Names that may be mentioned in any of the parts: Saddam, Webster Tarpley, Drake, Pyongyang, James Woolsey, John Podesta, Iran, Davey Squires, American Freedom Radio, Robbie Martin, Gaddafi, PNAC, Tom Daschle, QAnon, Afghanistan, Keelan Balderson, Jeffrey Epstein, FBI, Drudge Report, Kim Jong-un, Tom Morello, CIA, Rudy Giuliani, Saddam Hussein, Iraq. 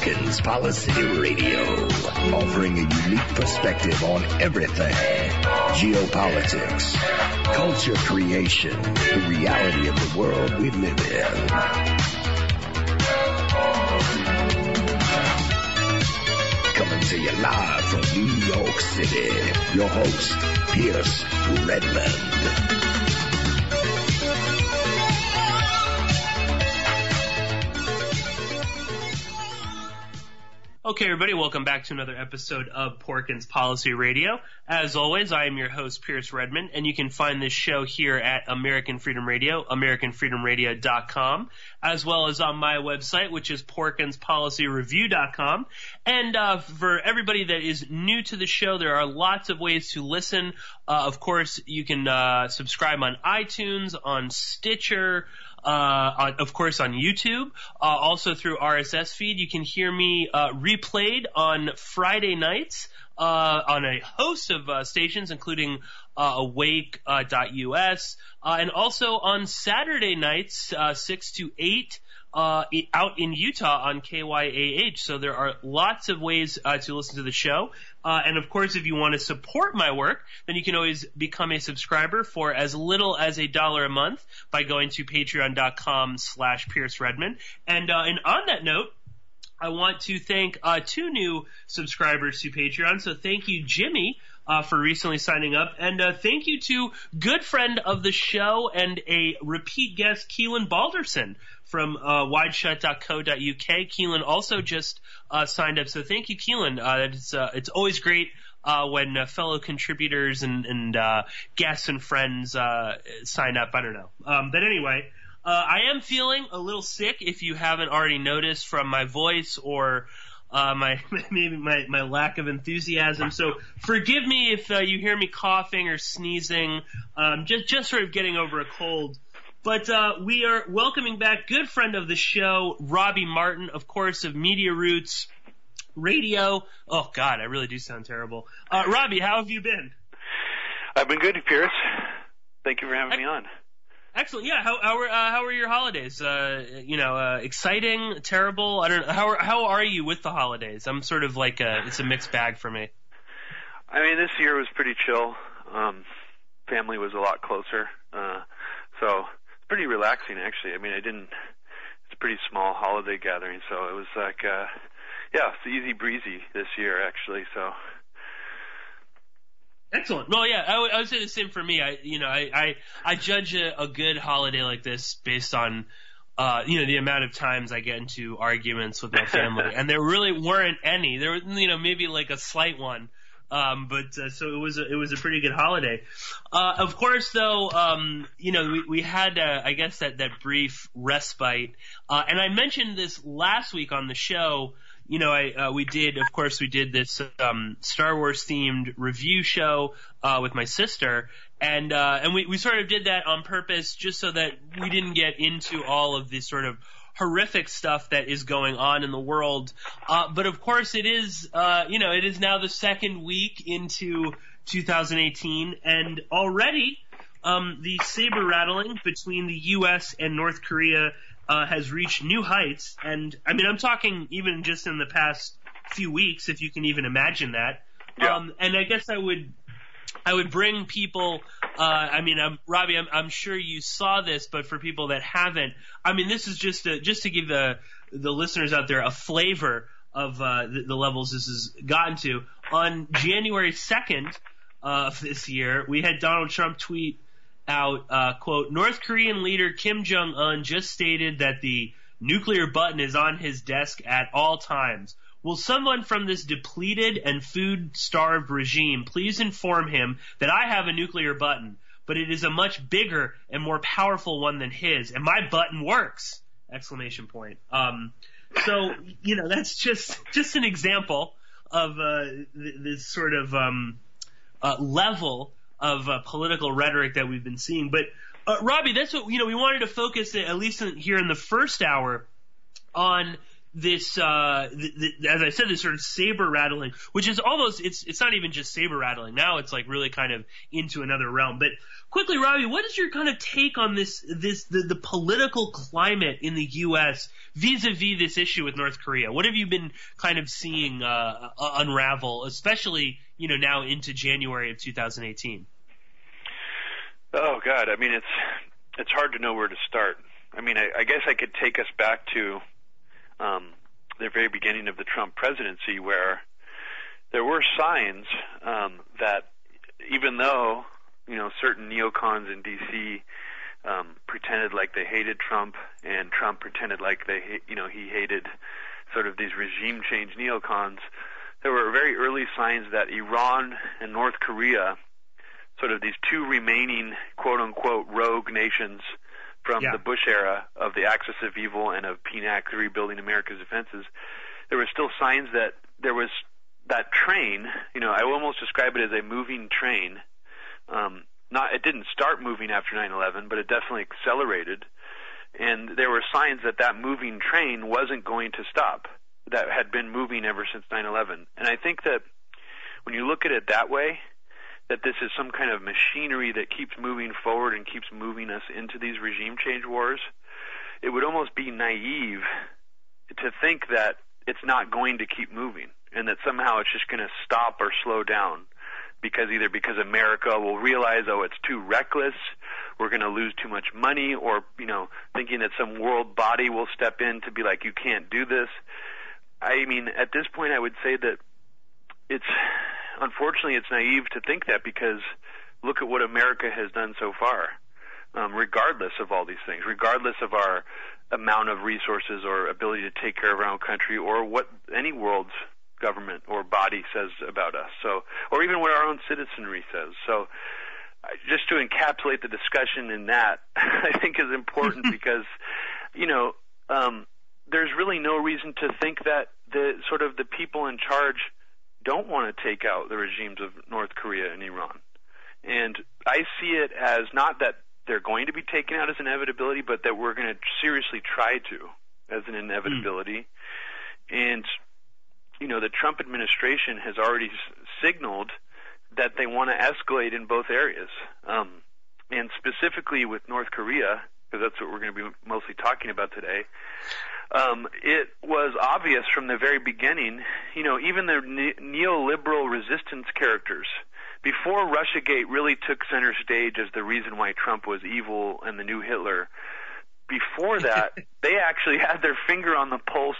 Porkins Policy Radio, offering a unique perspective on everything geopolitics, culture creation, the reality of the world we live in. Coming to you live from New York City, your host, Pierce Redmond. Okay, everybody, welcome back to another episode of Porkins Policy Radio. As always, I am your host, Pierce Redmond, and you can find this show here at American Freedom Radio, AmericanFreedomRadio.com, as well as on my website, which is PorkinsPolicyReview.com. And for everybody that is new to the show, there are lots of ways to listen. Of course, you can subscribe on iTunes, on Stitcher, of course on YouTube, also through RSS feed. You can hear me replayed on Friday nights on a host of stations, including Awake.us, and also on Saturday nights, 6 to 8, out in Utah on KYAH. So there are lots of ways to listen to the show. And of course, if you want to support my work, then you can always become a subscriber for as little as $1 a month by going to patreon.com/Pierce Redmond. And on that note, I want to thank two new subscribers to Patreon. So thank you, Jimmy, for recently signing up. And thank you to good friend of the show and a repeat guest, Keelan Balderson from wideshut.co.uk. Keelan also just signed up. So thank you, Keelan. It's always great when fellow contributors and guests and friends sign up. I don't know. But anyway, I am feeling a little sick, if you haven't already noticed from my voice or my lack of enthusiasm. So forgive me if you hear me coughing or sneezing, just sort of getting over a cold. But we are welcoming back good friend of the show, Robbie Martin, of course, of Media Roots Radio. Oh, God, I really do sound terrible. Robbie, how have you been? I've been good, Pierce. Thank you for having me on. Excellent. Yeah. How are your holidays? Exciting, terrible. I don't know. How are you with the holidays? I'm sort of like it's a mixed bag for me. I mean, this year was pretty chill. Family was a lot closer, so it's pretty relaxing actually. I mean, it's a pretty small holiday gathering, so it was like, it's easy breezy this year actually. So. Excellent. Well, yeah, I would say the same for me. I judge a good holiday like this based on, the amount of times I get into arguments with my family, and there really weren't any. There was, maybe like a slight one, so it was a pretty good holiday. Of course, though, we had that brief respite, and I mentioned this last week on the show. We did this Star Wars themed review show with my sister, and we sort of did that on purpose just so that we didn't get into all of this sort of horrific stuff that is going on in the world. But of course, it is it is now the second week into 2018, and already the saber rattling between the U.S. and North Korea has reached new heights, and I mean, I'm talking even just in the past few weeks, if you can even imagine that. Yeah. And I guess I would bring people. Robbie, I'm sure you saw this, but for people that haven't, I mean, this is just to give the listeners out there a flavor of the levels this has gotten to. On January 2nd of this year, we had Donald Trump tweet out, quote, North Korean leader Kim Jong-un just stated that the nuclear button is on his desk at all times. Will someone from this depleted and food-starved regime please inform him that I have a nuclear button, but it is a much bigger and more powerful one than his, and my button works! Exclamation point. So, that's just an example of this sort of level of political rhetoric that we've been seeing. But, Robbie, that's what we wanted to focus, at least here in the first hour, on this, as I said, this sort of saber rattling, which is almost, it's not even just saber rattling. Now it's like really kind of into another realm. But quickly, Robbie, what is your kind of take on the political climate in the U.S. vis-a-vis this issue with North Korea? What have you been kind of seeing unravel, especially, you know, now into January of 2018? Oh, God. I mean, it's hard to know where to start. I mean, I guess I could take us back to the very beginning of the Trump presidency, where there were signs that even though, you know, certain neocons in D.C. Pretended like they hated Trump, and Trump pretended like they, you know, he hated sort of these regime change neocons, there were very early signs that Iran and North Korea, sort of these two remaining quote-unquote rogue nations from the Bush era of the Axis of Evil and of PNAC, rebuilding America's defenses, there were still signs that there was that train, you know, I almost describe it as a moving train. It didn't start moving after 9/11, but it definitely accelerated. And there were signs that that moving train wasn't going to stop, that had been moving ever since 9/11. And I think that when you look at it that way, that this is some kind of machinery that keeps moving forward and keeps moving us into these regime change wars, it would almost be naive to think that it's not going to keep moving and that somehow it's just going to stop or slow down because America will realize, oh, it's too reckless, we're going to lose too much money, or, you know, thinking that some world body will step in to be like, you can't do this. I mean, at this point, I would say that unfortunately, it's naive to think that, because look at what America has done so far, regardless of all these things, regardless of our amount of resources or ability to take care of our own country or what any world's government or body says about us, so, or even what our own citizenry says. So just to encapsulate the discussion in that, I think is important because, you know, there's really no reason to think that the people in charge don't want to take out the regimes of North Korea and Iran. And I see it as not that they're going to be taken out as an inevitability, but that we're going to seriously try to as an inevitability. And, you know, the Trump administration has already signaled that they want to escalate in both areas. And specifically with North Korea, because that's what we're going to be mostly talking about today, it was obvious from the very beginning, you know, even the neoliberal resistance characters, before Russiagate really took center stage as the reason why Trump was evil and the new Hitler, before that, they actually had their finger on the pulse,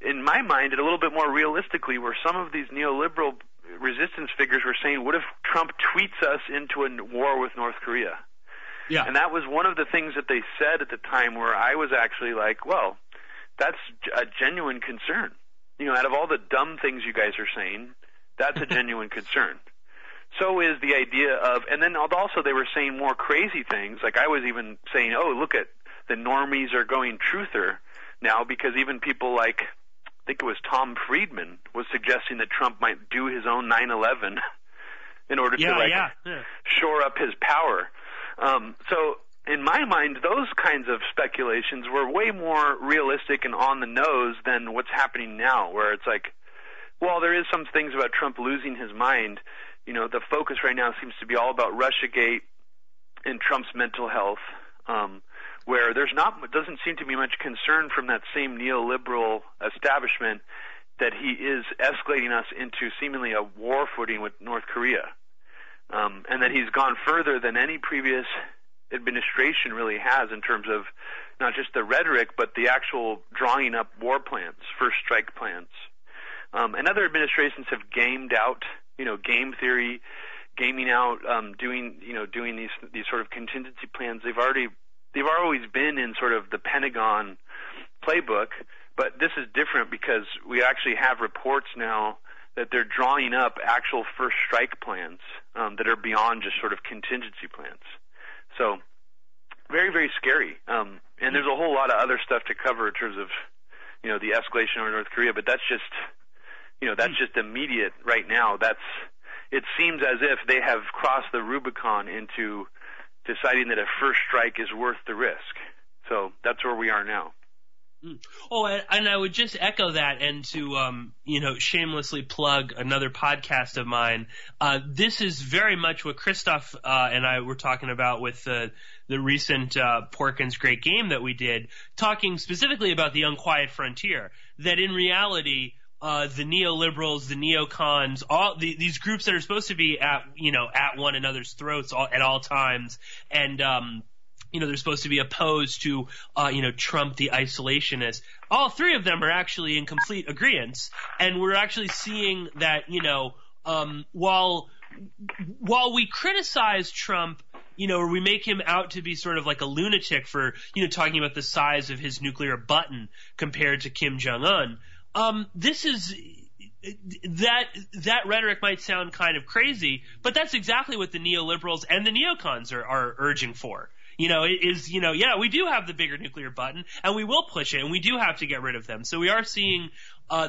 in my mind, a little bit more realistically, where some of these neoliberal resistance figures were saying, what if Trump tweets us into a war with North Korea? Yeah. And that was one of the things that they said at the time where I was actually like, well, that's a genuine concern. You know, out of all the dumb things you guys are saying, that's a genuine concern. So is the idea of, and then also they were saying more crazy things. Like I was even saying, oh, look at the normies are going truther now, because even people like, I think it was Tom Friedman was suggesting that Trump might do his own 9/11 in order to shore up his power. So in my mind, those kinds of speculations were way more realistic and on the nose than what's happening now, where it's like, well, there is some things about Trump losing his mind. You know, the focus right now seems to be all about Russiagate and Trump's mental health, where doesn't seem to be much concern from that same neoliberal establishment that he is escalating us into seemingly a war footing with North Korea, and that he's gone further than any previous administration really has in terms of not just the rhetoric, but the actual drawing up war plans, first strike plans. And other administrations have gamed out, you know, game theory, gaming out, doing these sort of contingency plans. They've always been in sort of the Pentagon playbook, but this is different because we actually have reports now that they're drawing up actual first strike plans that are beyond just sort of contingency plans. So very, very scary. And there's a whole lot of other stuff to cover in terms of, you know, the escalation over North Korea, but that's just, you know, that's just immediate right now. It seems as if they have crossed the Rubicon into deciding that a first strike is worth the risk. So that's where we are now. Oh, and I would just echo that, and to shamelessly plug another podcast of mine. This is very much what Christoph and I were talking about with the recent Porkins Great Game that we did, talking specifically about the unquiet frontier. That in reality, the neoliberals, the neocons, all these groups that are supposed to be at one another's throats at all times, and they're supposed to be opposed to, Trump the isolationist. All three of them are actually in complete agreement, and we're actually seeing that, while we criticize Trump, or we make him out to be sort of like a lunatic for, talking about the size of his nuclear button compared to Kim Jong-un, this is – That rhetoric might sound kind of crazy, but that's exactly what the neoliberals and the neocons are urging for. We do have the bigger nuclear button, and we will push it, and we do have to get rid of them. So we are seeing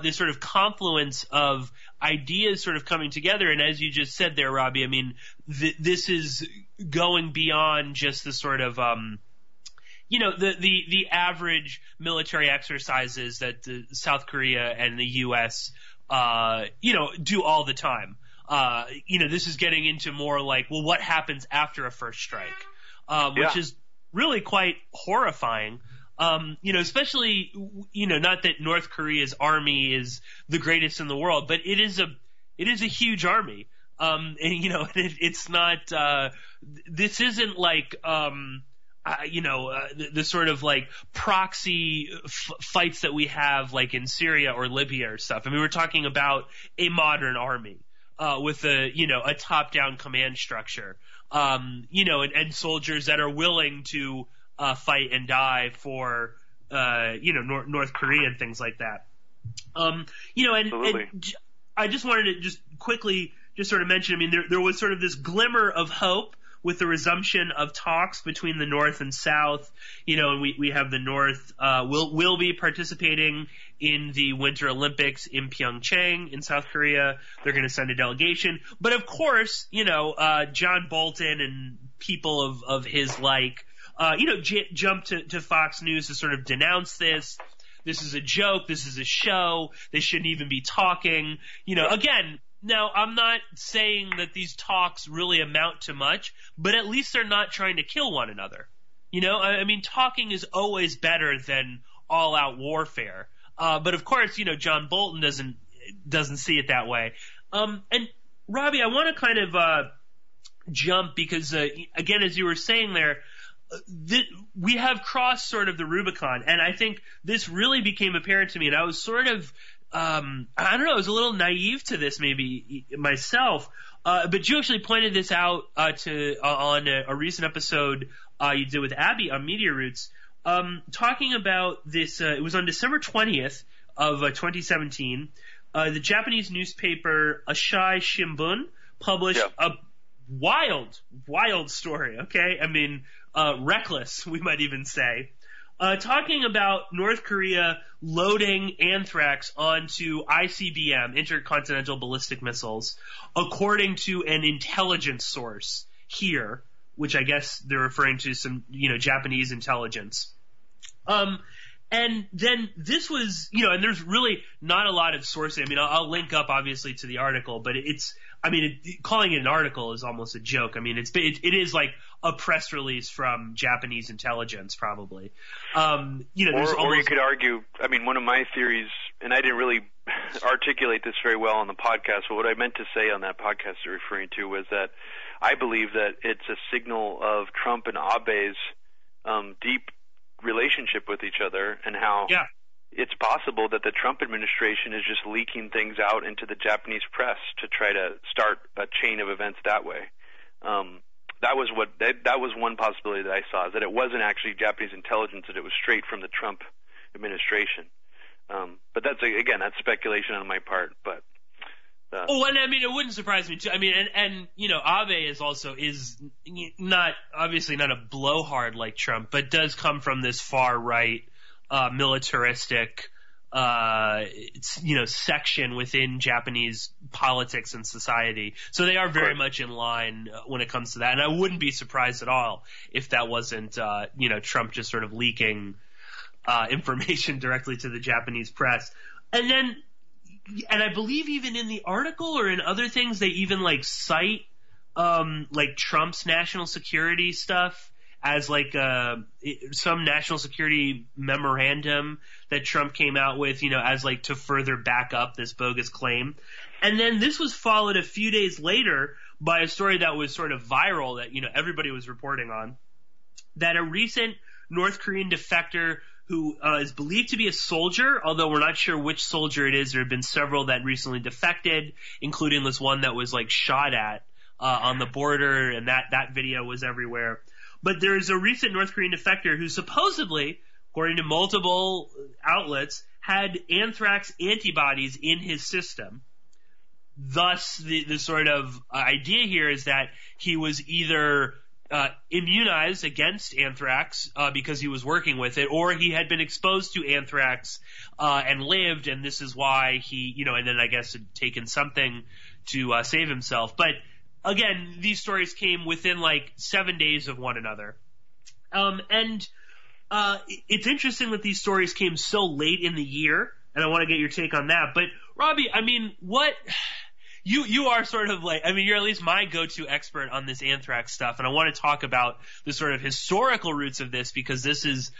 this sort of confluence of ideas sort of coming together. And as you just said there, Robbie, I mean, this is going beyond just the sort of the average military exercises that South Korea and the U.S. Do all the time. This is getting into more like, well, what happens after a first strike? Which is really quite horrifying. Especially, not that North Korea's army is the greatest in the world, but it is a huge army. It's not, this isn't like, the sort of like proxy fights that we have like in Syria or Libya or stuff. I mean, we're talking about a modern army with a top-down command structure, and soldiers that are willing to fight and die for North Korea and things like that. And I just wanted to just quickly just sort of mention, I mean, there was sort of this glimmer of hope with the resumption of talks between the North and South, and we have the North will be participating in the Winter Olympics in Pyeongchang in South Korea. They're going to send a delegation. But of course, John Bolton and people of his like, jump to Fox News to sort of denounce this. This is a joke. This is a show. They shouldn't even be talking. Again, now, I'm not saying that these talks really amount to much, but at least they're not trying to kill one another. Talking is always better than all-out warfare. But of course, John Bolton doesn't see it that way. And Robbie, I want to kind of jump because, again, as you were saying there, we have crossed sort of the Rubicon, and I think this really became apparent to me, and I was sort of I was a little naive to this maybe myself, but you actually pointed this out on a recent episode you did with Abby on Media Roots, talking about this. It was on December 20th of 2017. The Japanese newspaper Asahi Shimbun published a wild story, okay? I mean, reckless, we might even say. Talking about North Korea loading anthrax onto ICBM, intercontinental ballistic missiles, according to an intelligence source here, which I guess they're referring to some, Japanese intelligence. And then this was, and there's really not a lot of sourcing. I mean, I'll link up obviously to the article, but calling it an article is almost a joke. I mean, it is like a press release from Japanese intelligence, probably. Or you could argue, I mean, one of my theories, and I didn't really articulate this very well on the podcast, but what I meant to say on that podcast you're referring to was that I believe that it's a signal of Trump and Abe's deep relationship with each other, and how it's possible that the Trump administration is just leaking things out into the Japanese press to try to start a chain of events that way. That was one possibility that I saw, is that it wasn't actually Japanese intelligence, that it was straight from the Trump administration. But that's speculation on my part. But and I mean, it wouldn't surprise me too. I mean, Abe is also not a blowhard like Trump, but does come from this far right, militaristic, section within Japanese politics and society. So they are very much in line when it comes to that. And I wouldn't be surprised at all if that wasn't Trump just sort of leaking information directly to the Japanese press. And then, and I believe even in the article or in other things, they even like cite like Trump's national security stuff as like some national security memorandum that Trump came out with, you know, as like to further back up this bogus claim. And then this was followed a few days later by a story that was sort of viral that, you know, everybody was reporting on, that a recent North Korean defector who is believed to be a soldier, although we're not sure which soldier it is. There have been several that recently defected, including this one that was like shot at on the border, and that video was everywhere. But there is a recent North Korean defector who supposedly, according to multiple outlets, had anthrax antibodies in his system. Thus, the sort of idea here is that he was either immunized against anthrax because he was working with it, or he had been exposed to anthrax and lived, and this is why he, you know, and then I guess had taken something to save himself. But again, these stories came within like 7 days of one another. It's interesting that these stories came so late in the year, and I want to get your take on that. But Robbie, I mean, what... You are sort of like, I mean, you're at least my go-to expert on this anthrax stuff, and I want to talk about the sort of historical roots of this, because this is,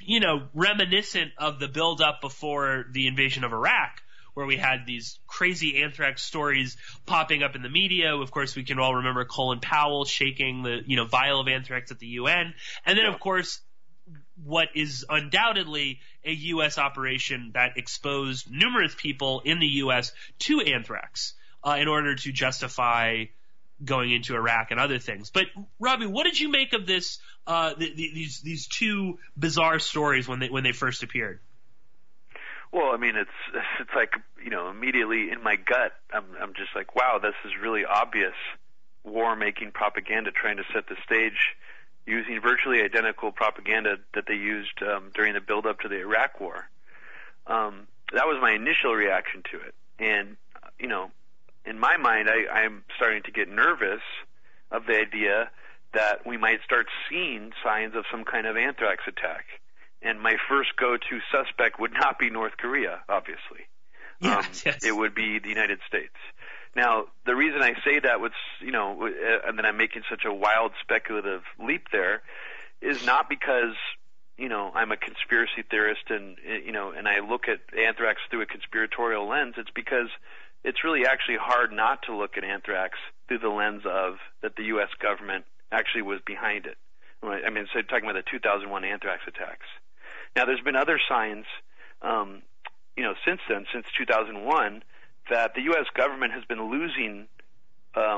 you know, reminiscent of the buildup before the invasion of Iraq, where we had these crazy anthrax stories popping up in the media. Of course, we can all remember Colin Powell shaking the, you know, vial of anthrax at the UN, and then, of course, what is undoubtedly a U.S. operation that exposed numerous people in the U.S. to anthrax in order to justify going into Iraq and other things. But Robbie, what did you make of this? These two bizarre stories when they first appeared. Well, I mean, it's like, you know, immediately in my gut, I'm just like, wow, this is really obvious war-making propaganda trying to set the stage, using virtually identical propaganda that they used during the build-up to the Iraq War. That was my initial reaction to it. And, you know, in my mind, I'm starting to get nervous of the idea that we might start seeing signs of some kind of anthrax attack. And my first go-to suspect would not be North Korea, obviously. Yes. It would be the United States. Now, the reason I say that was, you know, and then I'm making such a wild speculative leap there, is not because, you know, I'm a conspiracy theorist and, you know, and I look at anthrax through a conspiratorial lens. It's because it's really actually hard not to look at anthrax through the lens of that the U.S. government actually was behind it. I mean, so talking about the 2001 anthrax attacks. Now, there's been other signs, you know, since then, since 2001, that the U.S. government has been losing a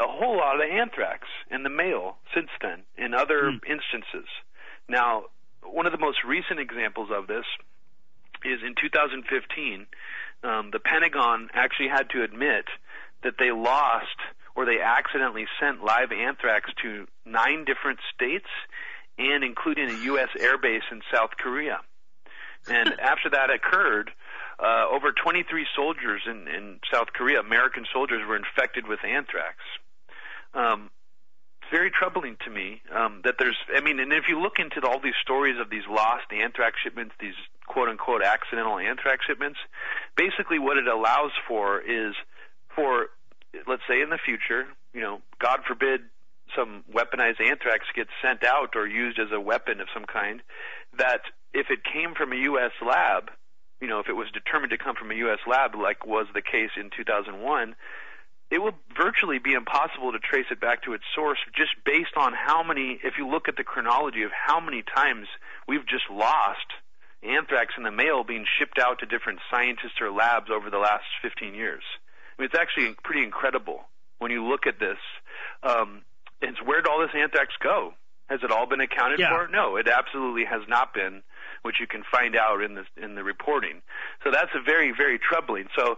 whole lot of the anthrax in the mail since then, in other instances. Now, one of the most recent examples of this is in 2015, the Pentagon actually had to admit that they lost, or they accidentally sent live anthrax to 9 different states, and including a U.S. airbase in South Korea. And after that occurred, over 23 soldiers in South Korea, American soldiers, were infected with anthrax. It's very troubling to me that there's, I mean, and if you look into all these stories of these lost anthrax shipments, these quote-unquote accidental anthrax shipments, basically what it allows for is for, let's say in the future, you know, God forbid some weaponized anthrax gets sent out or used as a weapon of some kind, that if it came from a U.S. lab, you know, if it was determined to come from a U.S. lab, like was the case in 2001, it will virtually be impossible to trace it back to its source, just based on how many, if you look at the chronology of how many times we've just lost anthrax in the mail being shipped out to different scientists or labs over the last 15 years. I mean, it's actually pretty incredible when you look at this. It's where'd all this anthrax go? Has it all been accounted for? No, it absolutely has not been, which you can find out in the reporting. So that's a very, very troubling. So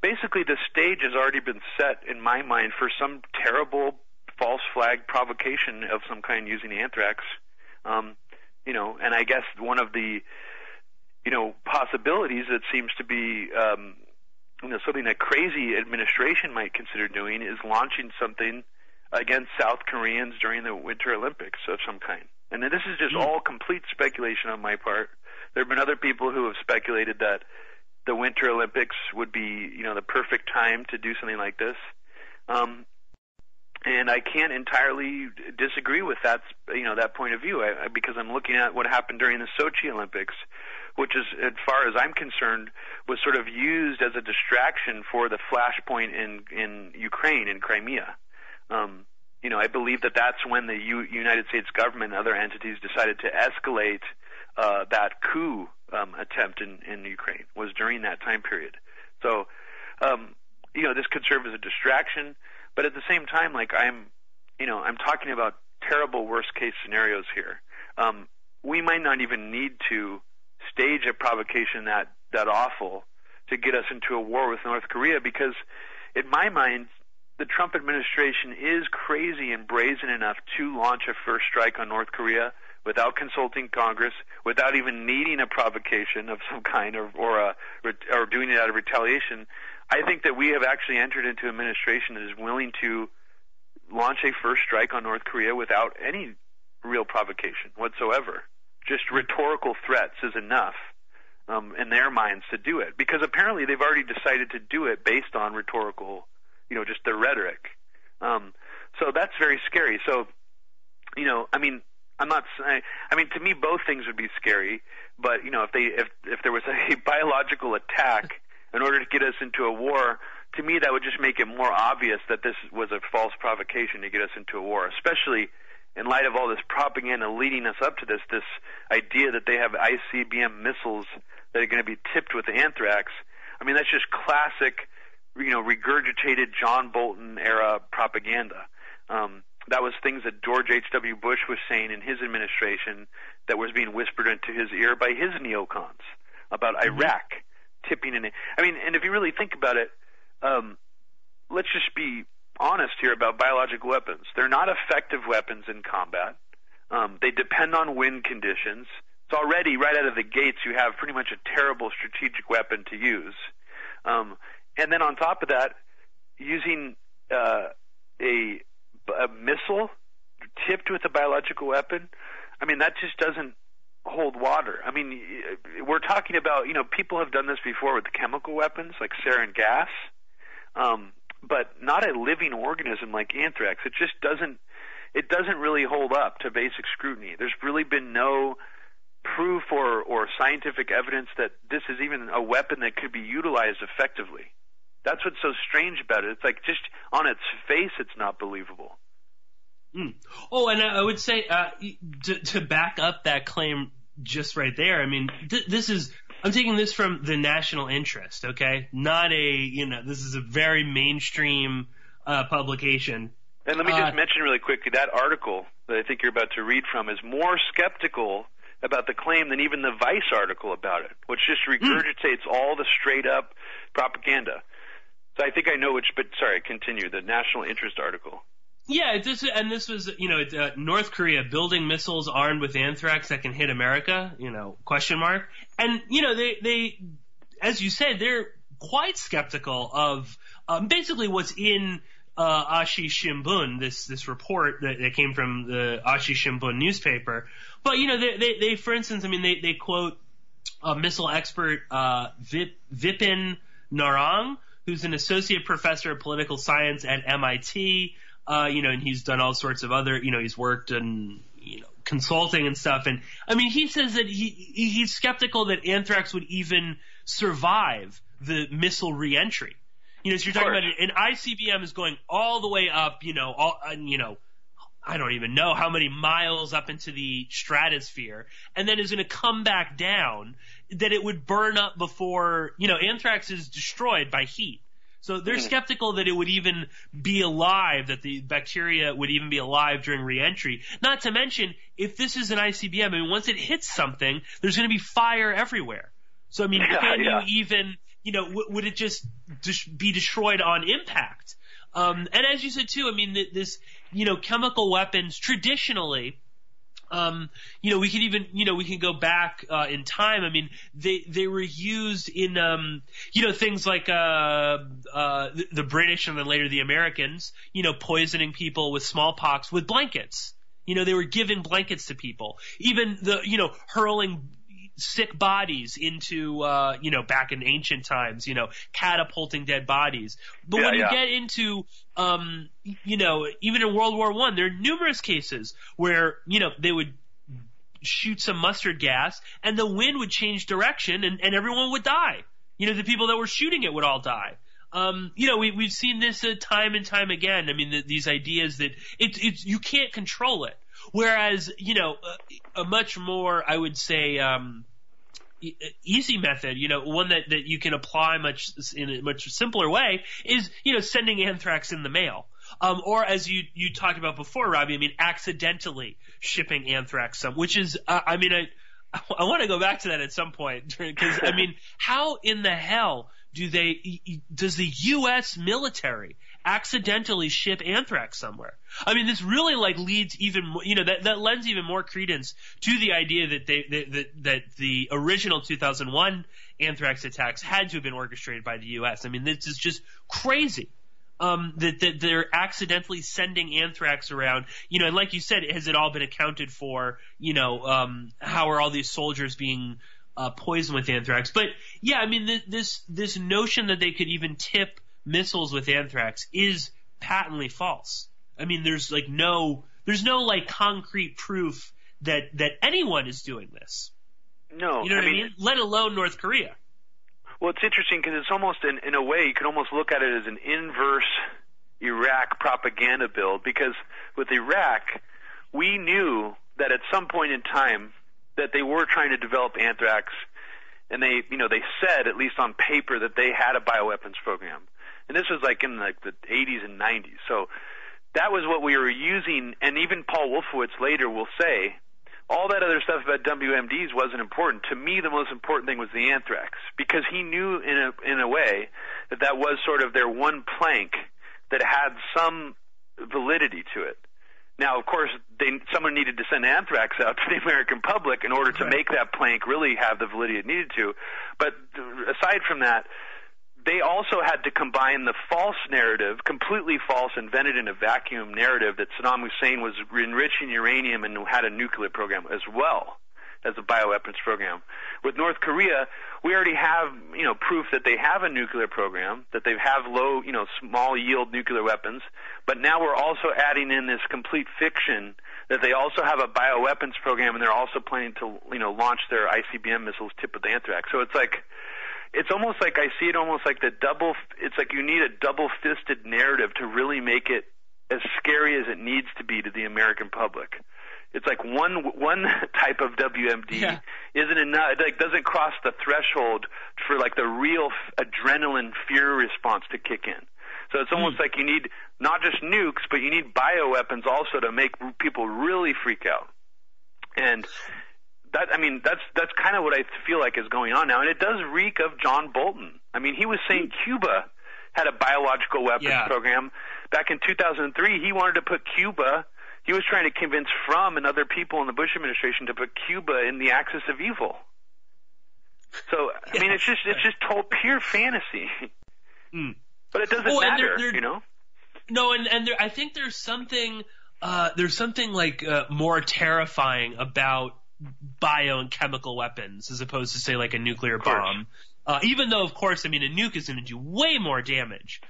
basically the stage has already been set in my mind for some terrible false flag provocation of some kind using anthrax. You know, and I guess one of the, you know, possibilities that seems to be you know, something a crazy administration might consider doing is launching something against South Koreans during the Winter Olympics of some kind. And this is just all complete speculation on my part. There have been other people who have speculated that the Winter Olympics would be, you know, the perfect time to do something like this. And I can't entirely disagree with that, you know, that point of view, because I'm looking at what happened during the Sochi Olympics, which is, as far as I'm concerned, was sort of used as a distraction for the flashpoint in Ukraine, in Crimea. You know, I believe that that's when the United States government and other entities decided to escalate that coup attempt in Ukraine, was during that time period. So, you know, this could serve as a distraction. But at the same time, like, I'm talking about terrible worst-case scenarios here. We might not even need to stage a provocation that awful to get us into a war with North Korea, because, in my mind, the Trump administration is crazy and brazen enough to launch a first strike on North Korea without consulting Congress, without even needing a provocation of some kind, or doing it out of retaliation. I think that we have actually entered into an administration that is willing to launch a first strike on North Korea without any real provocation whatsoever. Just rhetorical threats is enough in their minds to do it, because apparently they've already decided to do it based on rhetorical, you know, just the rhetoric. So that's very scary. So, you know, I mean, I'm not saying, I mean, to me, both things would be scary. But, you know, if there was a biological attack in order to get us into a war, to me that would just make it more obvious that this was a false provocation to get us into a war, especially in light of all this propaganda leading us up to this idea that they have ICBM missiles that are going to be tipped with anthrax. I mean, that's just classic, you know, regurgitated John Bolton era propaganda. That was things that George H.W. Bush was saying in his administration that was being whispered into his ear by his neocons about Iraq tipping in. I mean, and if you really think about it, let's just be honest here about biological weapons. They're not effective weapons in combat. They depend on wind conditions. It's already right out of the gates you have pretty much a terrible strategic weapon to use. And then on top of that, using a missile tipped with a biological weapon, I mean, that just doesn't hold water. I mean, we're talking about, you know, people have done this before with chemical weapons like sarin gas, but not a living organism like anthrax. It just doesn't really hold up to basic scrutiny. There's really been no proof or scientific evidence that this is even a weapon that could be utilized effectively. That's what's so strange about it. It's like, just on its face, it's not believable. Mm. Oh, and I would say to back up that claim just right there, I mean, I'm taking this from the National Interest, okay? Not this is a very mainstream publication. And let me just mention really quickly, that article that I think you're about to read from is more skeptical about the claim than even the Vice article about it, which just regurgitates all the straight-up propaganda. So I think I know which, but sorry, continue, the National Interest article. Yeah, this was, you know, North Korea building missiles armed with anthrax that can hit America, you know, question mark. And, you know, they as you said, they're quite skeptical of basically what's in Asahi Shimbun, this report that came from the Asahi Shimbun newspaper. But, you know, they for instance, I mean, they quote a missile expert, Vipin Narang, who's an associate professor of political science at MIT. You know, and he's done all sorts of other, you know, he's worked in, you know, consulting and stuff. And I mean, he says that he's skeptical that anthrax would even survive the missile reentry. You know, so you're talking about an ICBM is going all the way up, you know, I don't even know how many miles up into the stratosphere, and then is going to come back down, that it would burn up before, you know, anthrax is destroyed by heat. So they're skeptical that it would even be alive, that the bacteria would even be alive during reentry. Not to mention, if this is an ICBM, I mean, once it hits something, there's going to be fire everywhere. So, I mean, you even, you know, would it just be destroyed on impact? And as you said, too, I mean, this, you know, chemical weapons traditionally, you know, we could even, you know, we can go back in time. I mean, they were used in, you know, things like the British and then later the Americans, you know, poisoning people with smallpox with blankets. You know, they were giving blankets to people, even the, you know, hurling sick bodies into, you know, back in ancient times, you know, catapulting dead bodies. But when you get into, you know, even in World War I, there are numerous cases where, you know, they would shoot some mustard gas and the wind would change direction and everyone would die. You know, the people that were shooting it would all die. You know, we've seen this time and time again. I mean, these ideas that it's you can't control it. Whereas, you know, a much more, I would say, easy method, you know, one that you can apply much in a much simpler way is, you know, sending anthrax in the mail. Or as you talked about before, Robbie, I mean, accidentally shipping anthrax, which is, I mean, I want to go back to that at some point, because, I mean, how in the hell does the U.S. military accidentally ship anthrax somewhere? I mean, this really like leads even more, you know, that lends even more credence to the idea that that the original 2001 anthrax attacks had to have been orchestrated by the U.S. I mean, this is just crazy. That they're accidentally sending anthrax around, you know, and like you said, has it all been accounted for? You know, how are all these soldiers being poisoned with anthrax? But yeah, I mean, this notion that they could even tip missiles with anthrax is patently false. I mean, there's no like concrete proof that anyone is doing this. No, you know what I mean? Let alone North Korea. Well, it's interesting because it's almost in a way you can almost look at it as an inverse Iraq propaganda build, because with Iraq, we knew that at some point in time that they were trying to develop anthrax, and they, you know, they said at least on paper that they had a bioweapons program, and this was like in like the 80s and 90s. So that was what we were using, and even Paul Wolfowitz later will say, all that other stuff about WMDs wasn't important. To me, the most important thing was the anthrax, because he knew in a way that was sort of their one plank that had some validity to it. Now, of course, someone needed to send anthrax out to the American public in order to make that plank really have the validity it needed to. But aside from that, they also had to combine the false narrative, completely false, invented in a vacuum narrative that Saddam Hussein was enriching uranium and had a nuclear program as well as a bioweapons program. With North Korea, we already have, you know, proof that they have a nuclear program, that they have low, you know, small yield nuclear weapons, but now we're also adding in this complete fiction that they also have a bioweapons program and they're also planning to, you know, launch their ICBM missiles tipped with anthrax. So it's like, it's almost like I see it almost like the double – it's like you need a double-fisted narrative to really make it as scary as it needs to be to the American public. It's like one type of WMD isn't enough – like doesn't cross the threshold for like the real adrenaline fear response to kick in. So it's almost like you need not just nukes, but you need bioweapons also to make people really freak out. And – that, I mean, that's kind of what I feel like is going on now, and it does reek of John Bolton. I mean, he was saying Cuba had a biological weapons program. Back in 2003, he wanted to put Cuba – he was trying to convince Frum and other people in the Bush administration to put Cuba in the Axis of Evil. So, I mean, it's just pure fantasy. But it doesn't matter, you know? No, and I think there's something like more terrifying about bio and chemical weapons as opposed to, say, like a nuclear bomb. Even though, of course, I mean, a nuke is going to do way more damage,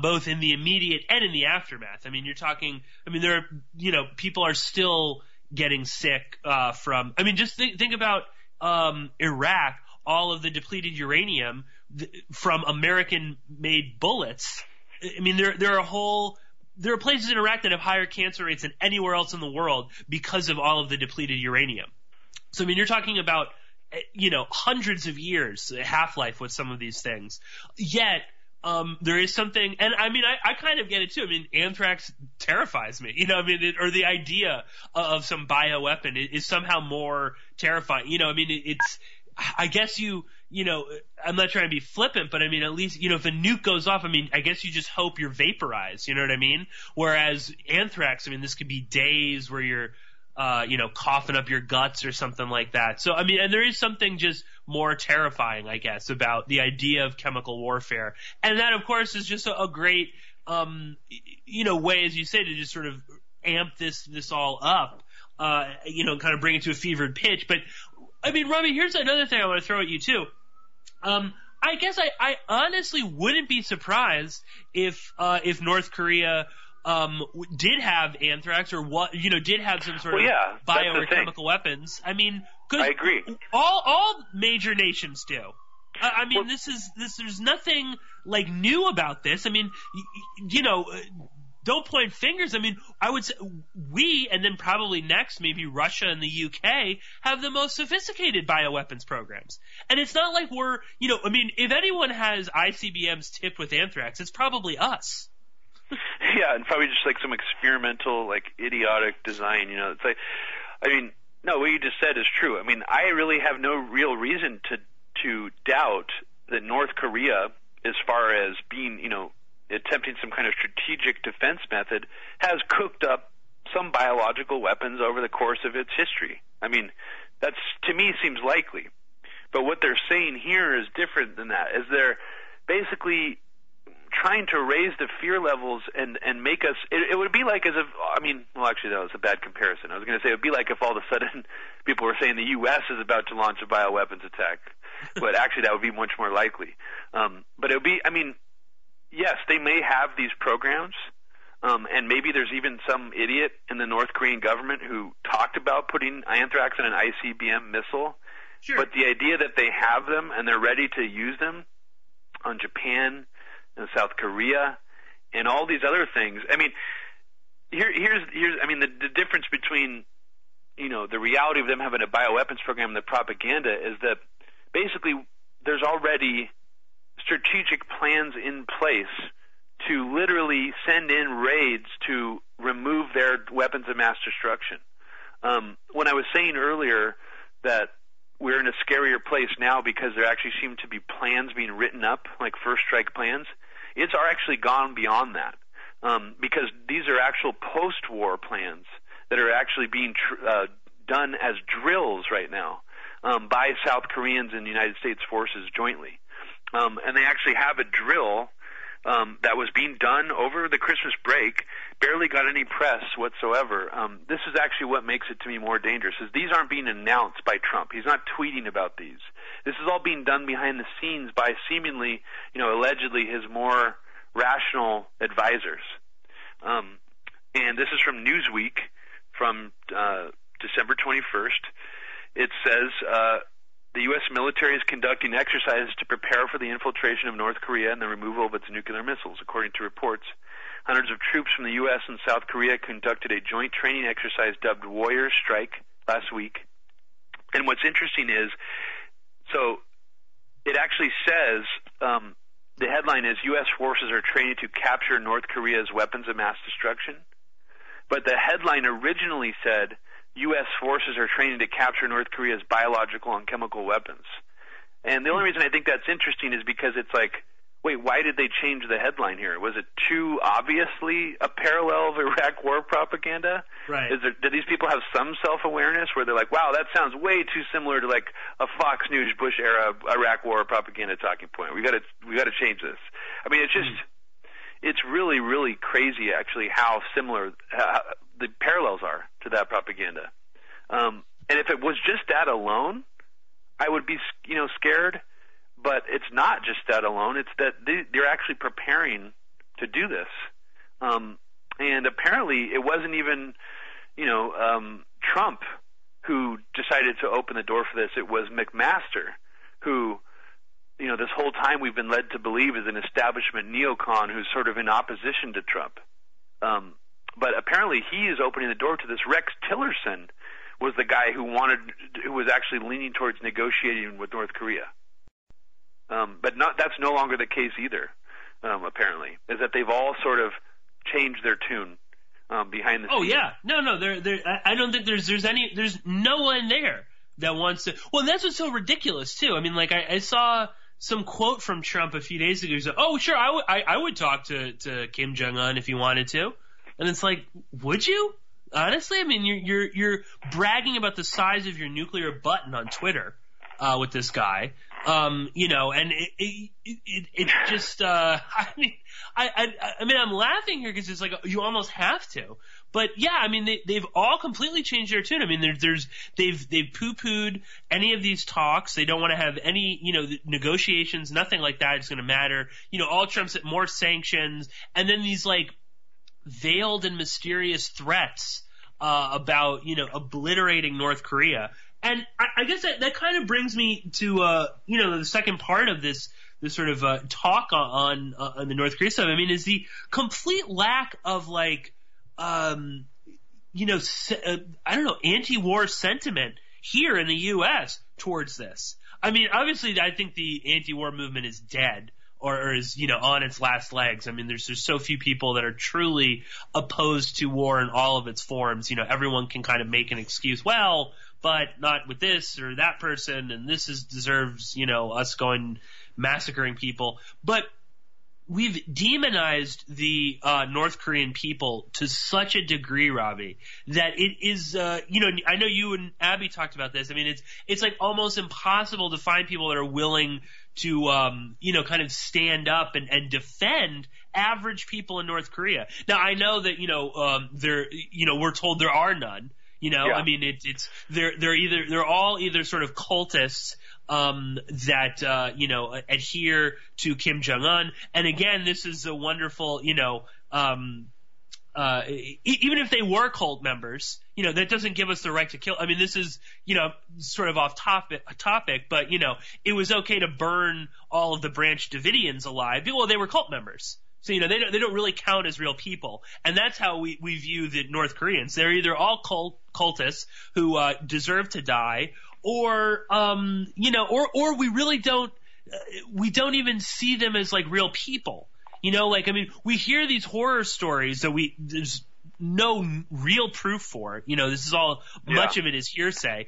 both in the immediate and in the aftermath. I mean, you're talking – I mean, there are – you know, people are still getting sick from – I mean, just think about Iraq, all of the depleted uranium from American-made bullets. I mean, there are there are places in Iraq that have higher cancer rates than anywhere else in the world because of all of the depleted uranium. So, I mean, you're talking about, you know, hundreds of years half-life with some of these things. Yet, there is something, and I mean, I kind of get it too. I mean, anthrax terrifies me, you know, I mean, or the idea of some bioweapon is somehow more terrifying. You know, I mean, it's, I guess you know, I'm not trying to be flippant, but I mean, at least, you know, if a nuke goes off, I mean, I guess you just hope you're vaporized, you know what I mean? Whereas anthrax, I mean, this could be days where you're, you know, coughing up your guts or something like that. So, I mean, and there is something just more terrifying, I guess, about the idea of chemical warfare. And that, of course, is just a great, you know, way, as you say, to just sort of amp this all up kind of bring it to a fevered pitch. But, I mean, Robbie, here's another thing I want to throw at you, too. I guess I honestly wouldn't be surprised if North Korea did have anthrax or what did have some sort of bio or chemical weapons. I mean, I agree. All major nations do. I mean, there's nothing like new about this. I mean, don't point fingers. I mean, I would say we, and then probably next, maybe Russia and the UK, have the most sophisticated bioweapons programs. And it's not like we're, I mean, if anyone has ICBMs tipped with anthrax, it's probably us. Yeah, and probably just like some experimental, like idiotic design, It's like, I mean, no, what you just said is true. I mean, I really have no real reason to doubt that North Korea, as far as being, attempting some kind of strategic defense method, has cooked up some biological weapons over the course of its history. I mean, that's, to me, seems likely. But what they're saying here is different than that, is they're basically trying to raise the fear levels and make us – it would be like as if – I mean, well, actually, that was a bad comparison. I was going to say it would be like if all of a sudden people were saying the U.S. is about to launch a bioweapons attack. But actually, that would be much more likely. But it would be – I mean, yes, they may have these programs, and maybe there's even some idiot in the North Korean government who talked about putting anthrax in an ICBM missile. Sure. But the idea that they have them and they're ready to use them on Japan and South Korea and all these other things. I mean, here's I mean, the difference between, the reality of them having a bioweapons program and the propaganda is that basically there's already strategic plans in place to literally send in raids to remove their weapons of mass destruction. When I was saying earlier that we're in a scarier place now because there actually seem to be plans being written up, like first strike plans, it's actually gone beyond that, because these are actual post-war plans that are actually being done as drills right now by South Koreans and United States forces jointly. And they actually have a drill that was being done over the Christmas break, barely got any press whatsoever. This is actually what makes it to me more dangerous, is these aren't being announced by Trump. He's not tweeting about these. This is all being done behind the scenes by seemingly, allegedly his more rational advisors. And this is from Newsweek from December 21st. It says... the U.S. military is conducting exercises to prepare for the infiltration of North Korea and the removal of its nuclear missiles. According to reports, hundreds of troops from the U.S. and South Korea conducted a joint training exercise dubbed Warrior Strike last week. And what's interesting is, so it actually says, the headline is, U.S. forces are training to capture North Korea's weapons of mass destruction. But the headline originally said, U.S. forces are training to capture North Korea's biological and chemical weapons. And the only reason I think that's interesting is because it's like, wait, why did they change the headline here? Was it too obviously a parallel of Iraq war propaganda? Right. Do these people have some self-awareness where they're like, wow, that sounds way too similar to like a Fox News Bush-era Iraq war propaganda talking point. We got to change this. I mean, it's just it's really, really crazy actually how similar the parallels are to that propaganda. And if it was just that alone, I would be, scared. But it's not just that alone. It's that they're actually preparing to do this. And apparently it wasn't even, Trump who decided to open the door for this. It was McMaster who, this whole time we've been led to believe is an establishment neocon who's sort of in opposition to Trump. But apparently he is opening the door to this. Rex Tillerson was the guy who was actually leaning towards negotiating with North Korea. But that's no longer the case either, apparently, is that they've all sort of changed their tune behind the scenes. Oh, yeah. No, I don't think there's no one there that wants to – well, that's what's so ridiculous too. I mean, like I saw – some quote from Trump a few days ago. He said, oh, sure, I would talk to Kim Jong-un if he wanted to. And it's like, would you? Honestly, I mean, you're bragging about the size of your nuclear button on Twitter with this guy. And it's just, I mean, I'm laughing here because it's like you almost have to. But yeah, I mean, they've all completely changed their tune. I mean, they've poo-pooed any of these talks. They don't want to have any, negotiations, nothing like that is going to matter. All Trump's at more sanctions, and then these like veiled and mysterious threats about obliterating North Korea. And I guess that kind of brings me to the second part of this sort of talk on the North Korea stuff. I mean, is the complete lack of like anti-war sentiment here in the U.S. towards this. I mean, obviously, I think the anti-war movement is dead or is, on its last legs. I mean, there's so few people that are truly opposed to war in all of its forms. Everyone can kind of make an excuse, well, but not with this or that person, and this deserves, us going massacring people. But we've demonized the North Korean people to such a degree, Robbie, that it is, I know you and Abby talked about this. I mean, it's like almost impossible to find people that are willing to, kind of stand up and defend average people in North Korea. Now, I know that, we're told there are none. Yeah. I mean, it's they're all either sort of cultists that adhere to Kim Jong-un. And again, this is a wonderful, even if they were cult members, that doesn't give us the right to kill. I mean, this is sort of off topic, but it was okay to burn all of the Branch Davidians alive. Well, they were cult members. So, they don't really count as real people. And that's how we view the North Koreans. They're either all cultists who deserve to die or, or we really don't – we don't even see them as like real people. Like, I mean, we hear these horror stories that there's no real proof for. This is all – much of it is hearsay.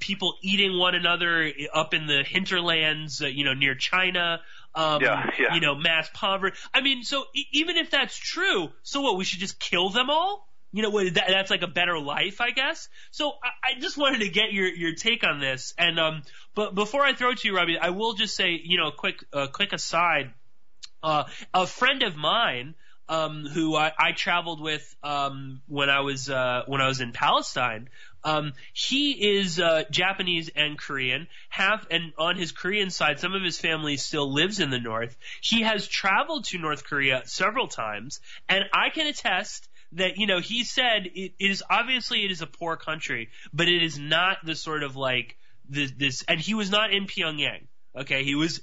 People eating one another up in the hinterlands, near China – mass poverty. I mean, so even if that's true, so what? We should just kill them all? That's like a better life, I guess. So I just wanted to get your take on this. And but before I throw it to you, Robbie, I will just say, a quick aside. A friend of mine who I traveled with when I was in Palestine. He is Japanese and Korean, and on his Korean side, some of his family still lives in the North. He has traveled to North Korea several times, and I can attest that, he said it is a poor country, but it is not the sort of like this, and he was not in Pyongyang. Okay, he was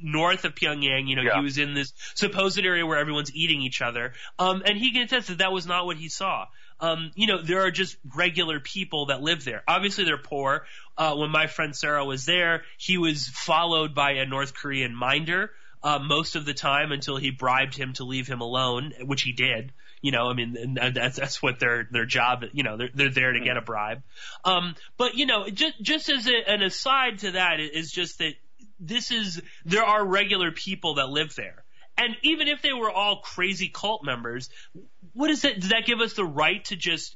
north of Pyongyang, He was in this supposed area where everyone's eating each other. And he can attest that was not what he saw. There are just regular people that live there. Obviously, they're poor. When my friend Sarah was there, he was followed by a North Korean minder most of the time until he bribed him to leave him alone, which he did. I mean, that's what their job. They're there to get a bribe. But just as an aside to that is just that there are regular people that live there, and even if they were all crazy cult members, what is that? Does that give us the right to just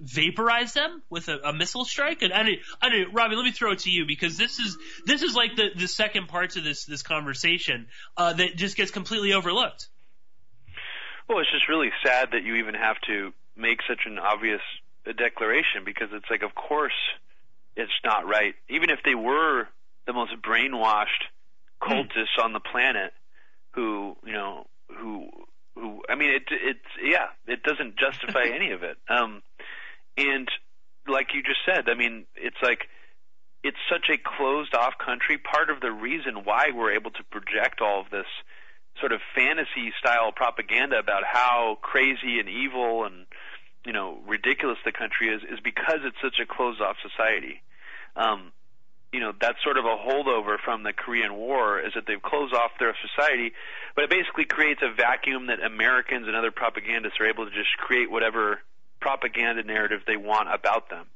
vaporize them with a missile strike? And I don't, Robbie, let me throw it to you because this is like the second part to this conversation that just gets completely overlooked. Well, it's just really sad that you even have to make such an obvious declaration because it's like, of course, it's not right. Even if they were the most brainwashed cultists on the planet, who I mean, it doesn't justify any of it. And like you just said, I mean, it's like it's such a closed-off country. Part of the reason why we're able to project all of this sort of fantasy-style propaganda about how crazy and evil and ridiculous the country is because it's such a closed-off society. That's sort of a holdover from the Korean War is that they've closed off their society, but it basically creates a vacuum that Americans and other propagandists are able to just create whatever propaganda narrative they want about them.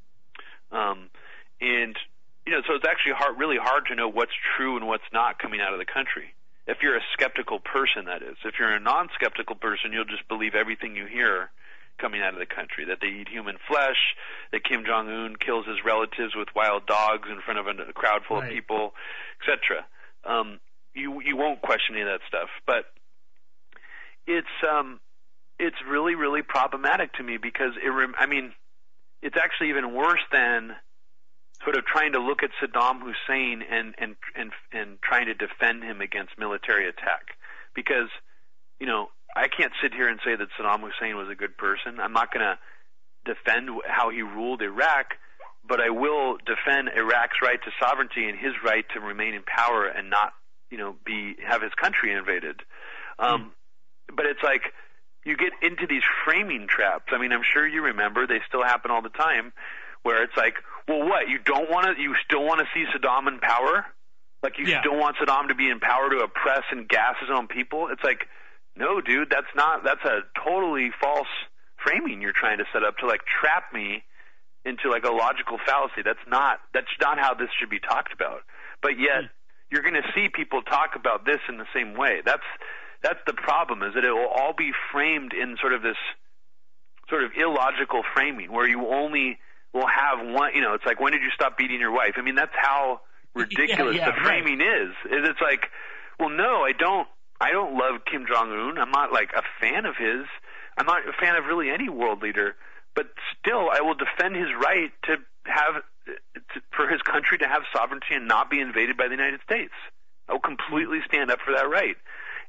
So it's actually really hard to know what's true and what's not coming out of the country. If you're a skeptical person, that is. If you're a non-skeptical person, you'll just believe everything you hear coming out of the country, that they eat human flesh, that Kim Jong-un kills his relatives with wild dogs in front of a crowd full of people, etc. You won't question any of that stuff. But it's really, really problematic to me because, it's actually even worse than sort of trying to look at Saddam Hussein and trying to defend him against military attack. Because, I can't sit here and say that Saddam Hussein was a good person. I'm not going to defend how he ruled Iraq, but I will defend Iraq's right to sovereignty and his right to remain in power and not, have his country invaded. But it's like you get into these framing traps. I'm sure you remember, they still happen all the time, where it's like, well, what, you still want to see Saddam in power? Like you still want Saddam to be in power to oppress and gas his own people? It's like, no, dude, that's a totally false framing you're trying to set up to trap me into a logical fallacy. That's not how this should be talked about. But yet you're going to see people talk about this in the same way. That's the problem, is that it will all be framed in sort of this sort of illogical framing where you only will have one, it's like, when did you stop beating your wife? That's how ridiculous the framing is. It's like, well, no, I don't love Kim Jong-un. I'm not a fan of his. I'm not a fan of really any world leader, but still I will defend his right to for his country to have sovereignty and not be invaded by the United States. I will completely stand up for that right.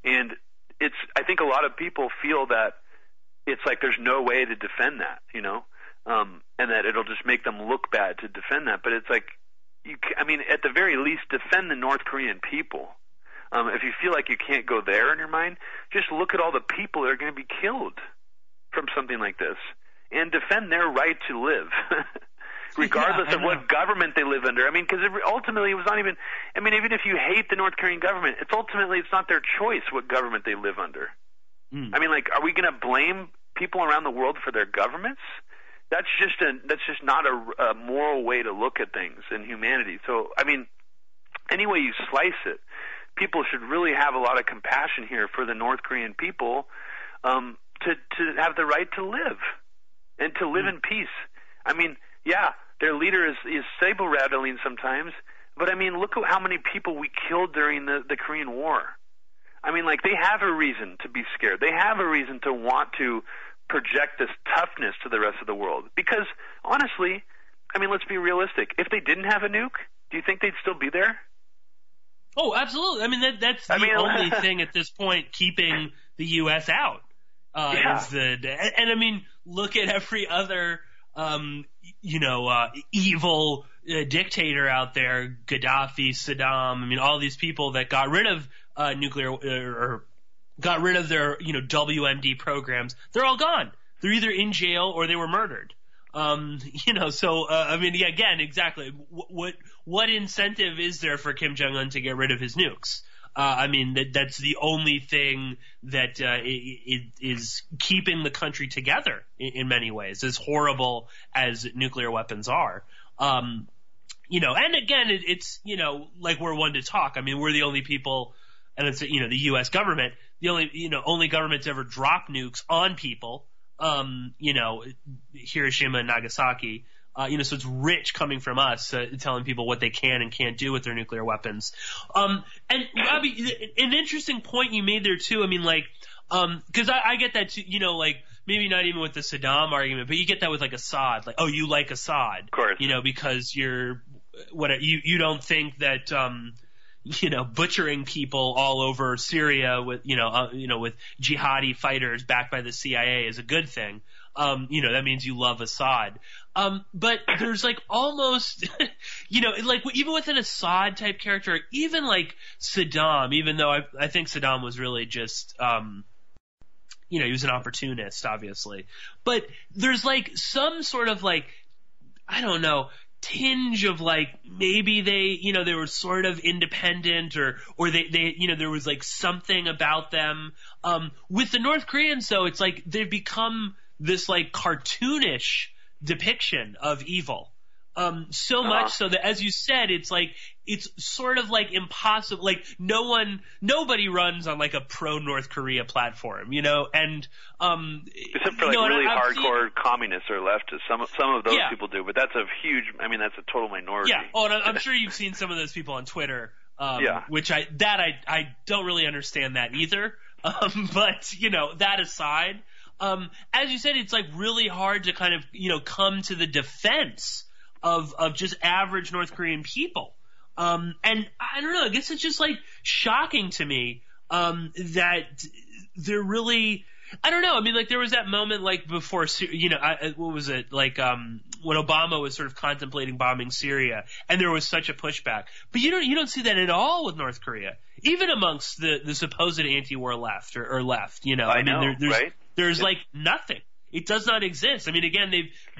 And I think a lot of people feel that it's like there's no way to defend that, and that it'll just make them look bad to defend that. But it's like, at the very least, defend the North Korean people. If you feel like you can't go there in your mind, just look at all the people that are going to be killed from something like this and defend their right to live, regardless of what government they live under. Because ultimately it was not even – even if you hate the North Korean government, it's not their choice what government they live under. Are we going to blame people around the world for their governments? That's just not a moral way to look at things in humanity. So, any way you slice it, people should really have a lot of compassion here for the North Korean people to have the right to live and to live in peace. Their leader is saber-rattling sometimes, but, look at how many people we killed during the Korean War. They have a reason to be scared. They have a reason to want to project this toughness to the rest of the world. Because, honestly, let's be realistic. If they didn't have a nuke, do you think they'd still be there? Oh, absolutely. That's the only thing at this point keeping the U.S. out. Look at every other evil dictator out there, Gaddafi, Saddam, all these people that got rid of nuclear or got rid of their WMD programs. They're all gone. They're either in jail or they were murdered. Again, exactly. What incentive is there for Kim Jong-un to get rid of his nukes? That's the only thing that is keeping the country together in many ways, as horrible as nuclear weapons are. And again, it's we're one to talk. We're the only people, and it's, the U.S. government, the only government's ever dropped nukes on people. Hiroshima and Nagasaki, so it's rich coming from us, telling people what they can and can't do with their nuclear weapons. And Robbie, an interesting point you made there too. Cause I get that too, maybe not even with the Saddam argument, but you get that with Assad, you like Assad, of course, because you don't think that, butchering people all over Syria with with jihadi fighters backed by the CIA is a good thing. That means you love Assad. But there's almost even with an Assad type character, even Saddam, even though I think Saddam was really just he was an opportunist, obviously. But there's some sort of I don't know, tinge of maybe they they were sort of independent or they there was something about them. With the North Koreans though, it's they've become this cartoonish depiction of evil, so much so that, as you said, it's it's sort of like impossible. Like nobody runs on like a pro North Korea platform, you know. And except for like really hardcore communists or leftists, some of those people do, but that's a huge. I mean, that's a total minority. Yeah. Oh, and I'm sure you've seen some of those people on Twitter. Which I don't really understand that either. But you know, that aside, as you said, it's like really hard to kind of, you know, come to the defense of just average North Korean people. And I don't know, I guess it's just like shocking to me, that they're really, I don't know. I mean, like there was that moment like before, you know, what was it? Like when Obama was sort of contemplating bombing Syria, and there was such a pushback. But you don't see that at all with North Korea, even amongst the supposed anti-war left or left. You know, there's like nothing. It does not exist. I mean, again,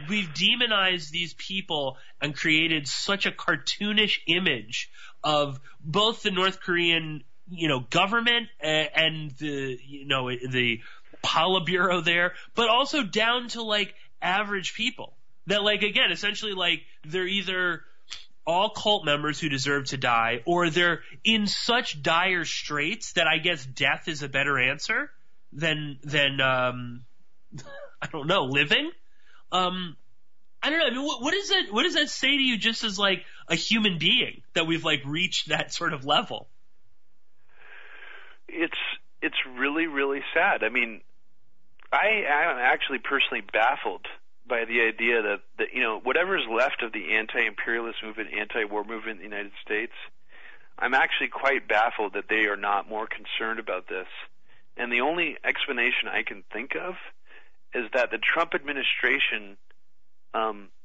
we've demonized these people and created such a cartoonish image of both the North Korean, you know, government and the, you know, the Politburo there, but also down to like average people that, like, again, essentially like they're either all cult members who deserve to die, or they're in such dire straits that I guess death is a better answer than I don't know, living. I don't know. I mean, what does that say to you just as like a human being that we've like reached that sort of level? It's really, really sad. I mean, I'm actually personally baffled by the idea that you know, whatever's left of the anti-imperialist movement, anti-war movement in the United States, I'm actually quite baffled that they are not more concerned about this. And the only explanation I can think of is that the Trump administration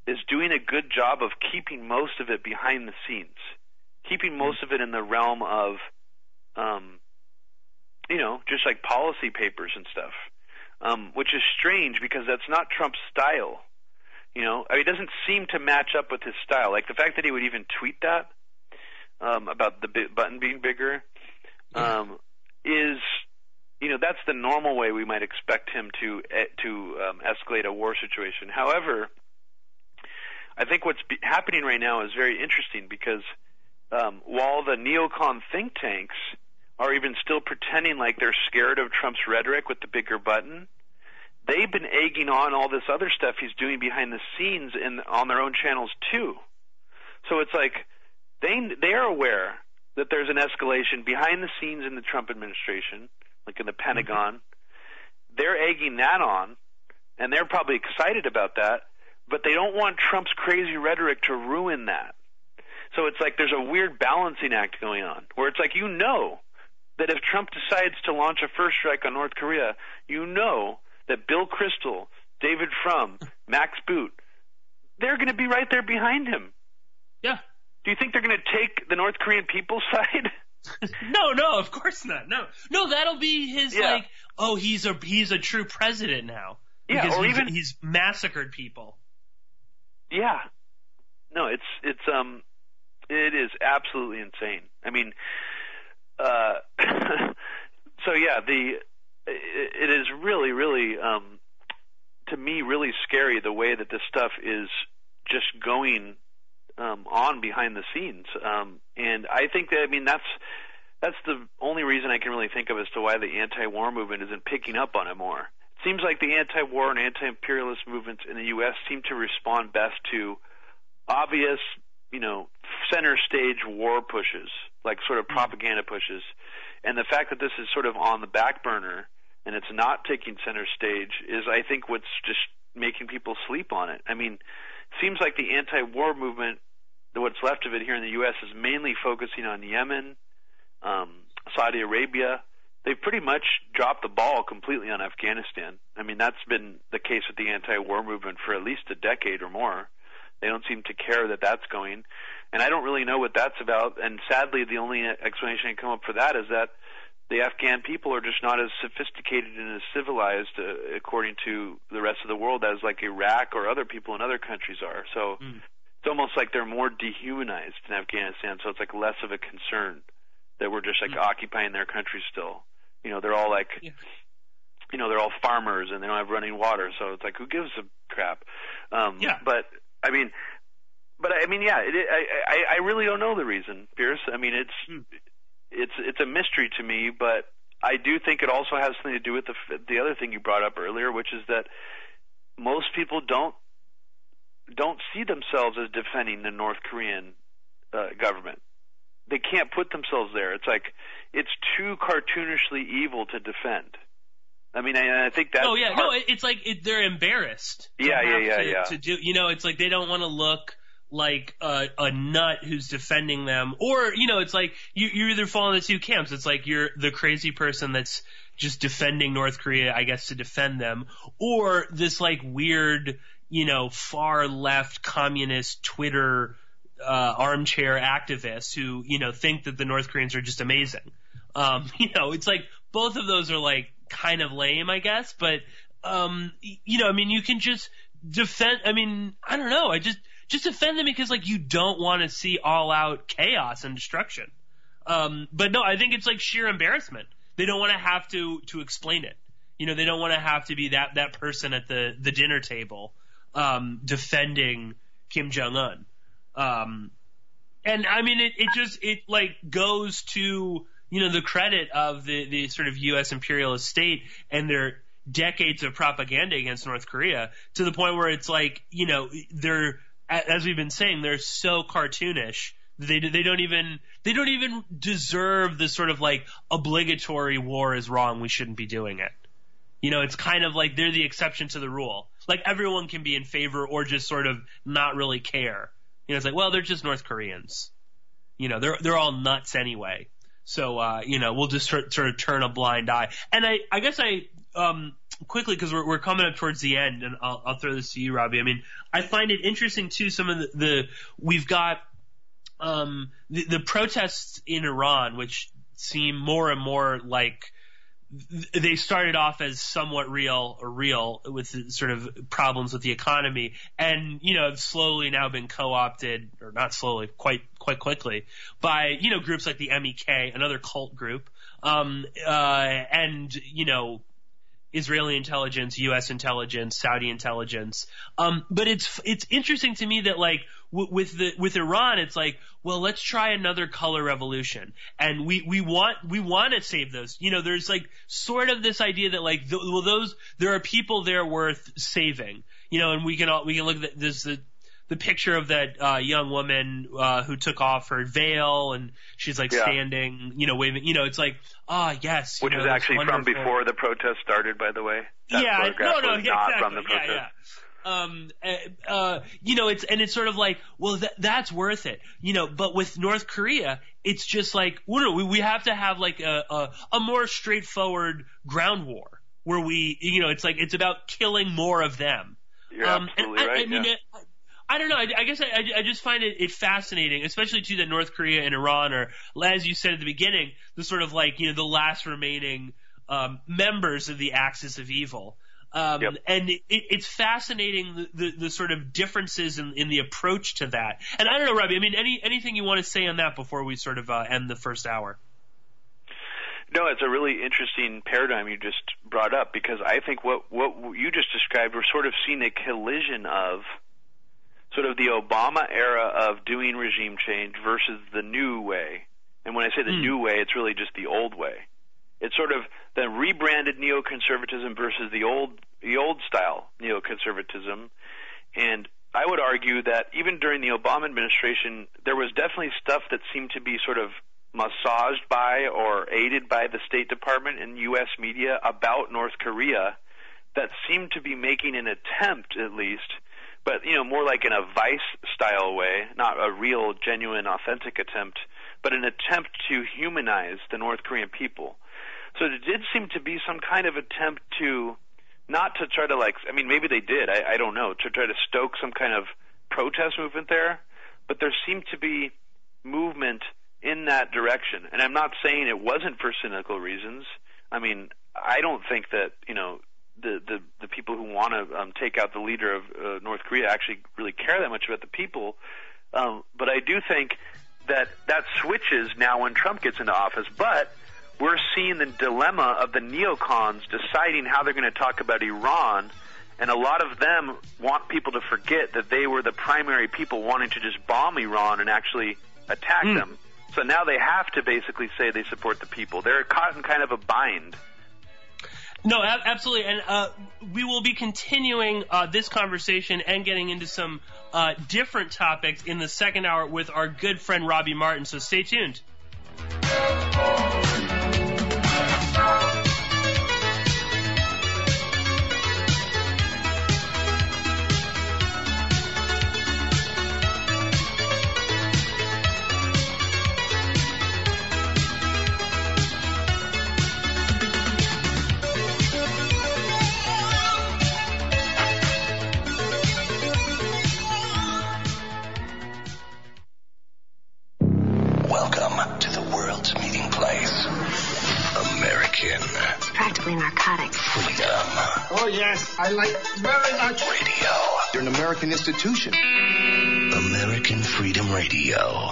is doing a good job of keeping most of it behind the scenes, keeping most of it in the realm of you know, just like policy papers and stuff, which is strange because that's not Trump's style. You know, I mean, it doesn't seem to match up with his style. Like the fact that he would even tweet that about the button being bigger is, you know, that's the normal way we might expect him to escalate a war situation. However, I think what's happening right now is very interesting because while the neocon think tanks are even still pretending like they're scared of Trump's rhetoric with the bigger button, they've been egging on all this other stuff he's doing behind the scenes on their own channels too. So it's like they're aware that there's an escalation behind the scenes in the Trump administration, like in the Pentagon. Mm-hmm. They're egging that on, and they're probably excited about that, but they don't want Trump's crazy rhetoric to ruin that. So it's like there's a weird balancing act going on where it's like, you know, that if Trump decides to launch a first strike on North Korea, you know that Bill Kristol, David Frum, Max Boot, they're going to be right there behind him. Yeah. Do you think they're going to take the North Korean people's side? No, of course not. No, that'll be his like, oh, he's a true president now. Yeah, because he's massacred people. Yeah. No, it is absolutely insane. I mean, so yeah, it is really, really, to me, really scary the way that this stuff is just going on behind the scenes. And I think that, I mean, that's the only reason I can really think of as to why the anti-war movement isn't picking up on it more. It seems like the anti-war and anti-imperialist movements in the U.S. seem to respond best to obvious, you know, center stage war pushes, like sort of propaganda pushes. And the fact that this is sort of on the back burner and it's not taking center stage is, I think, what's just making people sleep on it. I mean, it seems like the anti-war movement, what's left of it here in the U.S., is mainly focusing on Yemen, Saudi Arabia. They've pretty much dropped the ball completely on Afghanistan. I mean, that's been the case with the anti-war movement for at least a decade or more. They don't seem to care that that's going. And I don't really know what that's about. And sadly, the only explanation I can come up for that is that the Afghan people are just not as sophisticated and as civilized, according to the rest of the world, as like Iraq or other people in other countries are. So it's almost like they're more dehumanized in Afghanistan. So it's like less of a concern that we're just like occupying their country still. You know, they're all like, you know, they're all farmers and they don't have running water. So it's like, who gives a crap? But I mean, But I mean, yeah, I really don't know the reason, Pierce. I mean, it's a mystery to me, but I do think it also has something to do with the other thing you brought up earlier, which is that most people don't see themselves as defending the North Korean government. They can't put themselves there. It's like it's too cartoonishly evil to defend. I mean, I think that's... Oh, yeah, no, it's like they're embarrassed. Yeah. To do, you know, it's like they don't want to look like a nut who's defending them. Or, you know, it's like you either fall into two camps. It's like you're the crazy person that's just defending North Korea, I guess, to defend them. Or this, like, weird, you know, far-left communist Twitter armchair activists who, you know, think that the North Koreans are just amazing. You know, it's like both of those are, like, kind of lame, I guess, but you know, I mean, you can just defend. I mean, I don't know. I just defend them because, like, you don't want to see all-out chaos and destruction. But no, I think it's like sheer embarrassment. They don't want to have to explain it. You know, they don't want to have to be that person at the dinner table defending Kim Jong-un. And I mean, it like goes to, you know, the credit of the sort of U.S. imperialist state and their decades of propaganda against North Korea, to the point where it's like, you know, they're, as we've been saying, they're so cartoonish they don't even deserve this sort of like obligatory war is wrong, we shouldn't be doing it. You know, it's kind of like they're the exception to the rule. Like everyone can be in favor or just sort of not really care. You know, it's like, well, they're just North Koreans. You know, they're all nuts anyway. So, you know, we'll just sort of turn a blind eye. And I guess quickly, because we're coming up towards the end, and I'll throw this to you, Robbie. I mean, I find it interesting, too, some of we've got the protests in Iran, which seem more and more like they started off as somewhat real with sort of problems with the economy, and, you know, have slowly now been co-opted, or not slowly, quite quickly, by, you know, groups like the MEK, another cult group, and, you know, Israeli intelligence, U.S. intelligence, Saudi intelligence. But it's interesting to me that, like, with Iran, it's like, well, let's try another color revolution, and we want to save those. You know, there's like sort of this idea that like, there are people there worth saving. You know, and we can look at this. The picture of that young woman who took off her veil and she's like standing, you know, waving, you know, it's like, ah, yes. Which is actually wonderful. From before the protest started, by the way. That photograph was not exactly. From the protest. Yeah. You know, it's sort of like, well, that's worth it, you know. But with North Korea, it's just like, we have to have like a more straightforward ground war where we, you know, it's like it's about killing more of them. You're absolutely right. I mean, yeah. I don't know. I guess I just find it fascinating, especially too that North Korea and Iran are, as you said at the beginning, the sort of like, you know, the last remaining members of the Axis of Evil. Yep. And it's fascinating the sort of differences in the approach to that. And I don't know, Robbie. I mean, anything you want to say on that before we sort of end the first hour? No, it's a really interesting paradigm you just brought up, because I think what you just described, we're sort of seeing a collision of sort of the Obama era of doing regime change versus the new way. And when I say the new way, it's really just the old way. It's sort of the rebranded neoconservatism versus the old style neoconservatism. And I would argue that even during the Obama administration, there was definitely stuff that seemed to be sort of massaged by or aided by the State Department and U.S. media about North Korea that seemed to be making an attempt, at least, but, you know, more like in a Vice-style way, not a real, genuine, authentic attempt, but an attempt to humanize the North Korean people. So it did seem to be some kind of attempt to, not to try to, like, I mean, maybe they did, I don't know, to try to stoke some kind of protest movement there, but there seemed to be movement in that direction. And I'm not saying it wasn't for cynical reasons. I mean, I don't think that, you know, the people who want to take out the leader of North Korea actually really care that much about the people. But I do think that switches now when Trump gets into office. But we're seeing the dilemma of the neocons deciding how they're going to talk about Iran And a lot of them want people to forget that they were the primary people wanting to just bomb Iran and actually attack them. So now they have to basically say they support the people. They're caught in kind of a bind. No, absolutely. And we will be continuing this conversation and getting into some different topics in the second hour with our good friend Robbie Martin. So stay tuned. Narcotics. Freedom. Oh, yes. I like very much. Radio. You're an American institution. American Freedom Radio.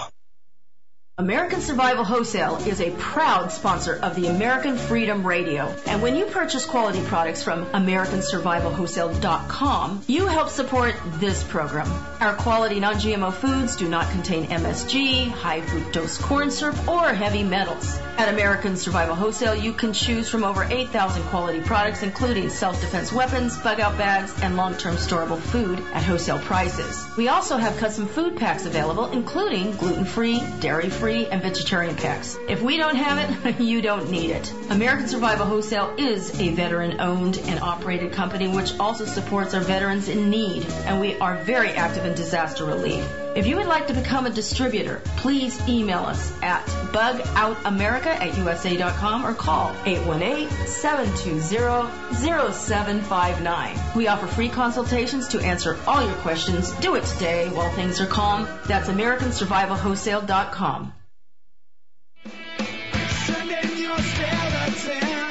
American Survival Wholesale is a proud sponsor of the American Freedom Radio. And when you purchase quality products from AmericanSurvivalWholesale.com, you help support this program. Our quality non-GMO foods do not contain MSG, high fructose corn syrup, or heavy metals. At American Survival Wholesale, you can choose from over 8,000 quality products, including self-defense weapons, bug-out bags, and long-term storable food at wholesale prices. We also have custom food packs available, including gluten-free, dairy-free, and vegetarian packs. If we don't have it, you don't need it. American Survival Wholesale is a veteran-owned and operated company which also supports our veterans in need, and we are very active in disaster relief. If you would like to become a distributor, please email us at bugoutamerica@usa.com or call 818-720-0759. We offer free consultations to answer all your questions. Do it today while things are calm. That's AmericanSurvivalWholesale.com.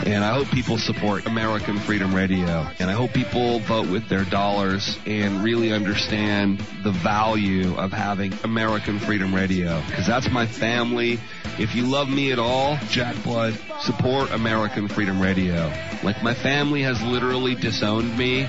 And I hope people support American Freedom Radio. And I hope people vote with their dollars and really understand the value of having American Freedom Radio. Because that's my family. If you love me at all, Jack Blood, support American Freedom Radio. Like, my family has literally disowned me.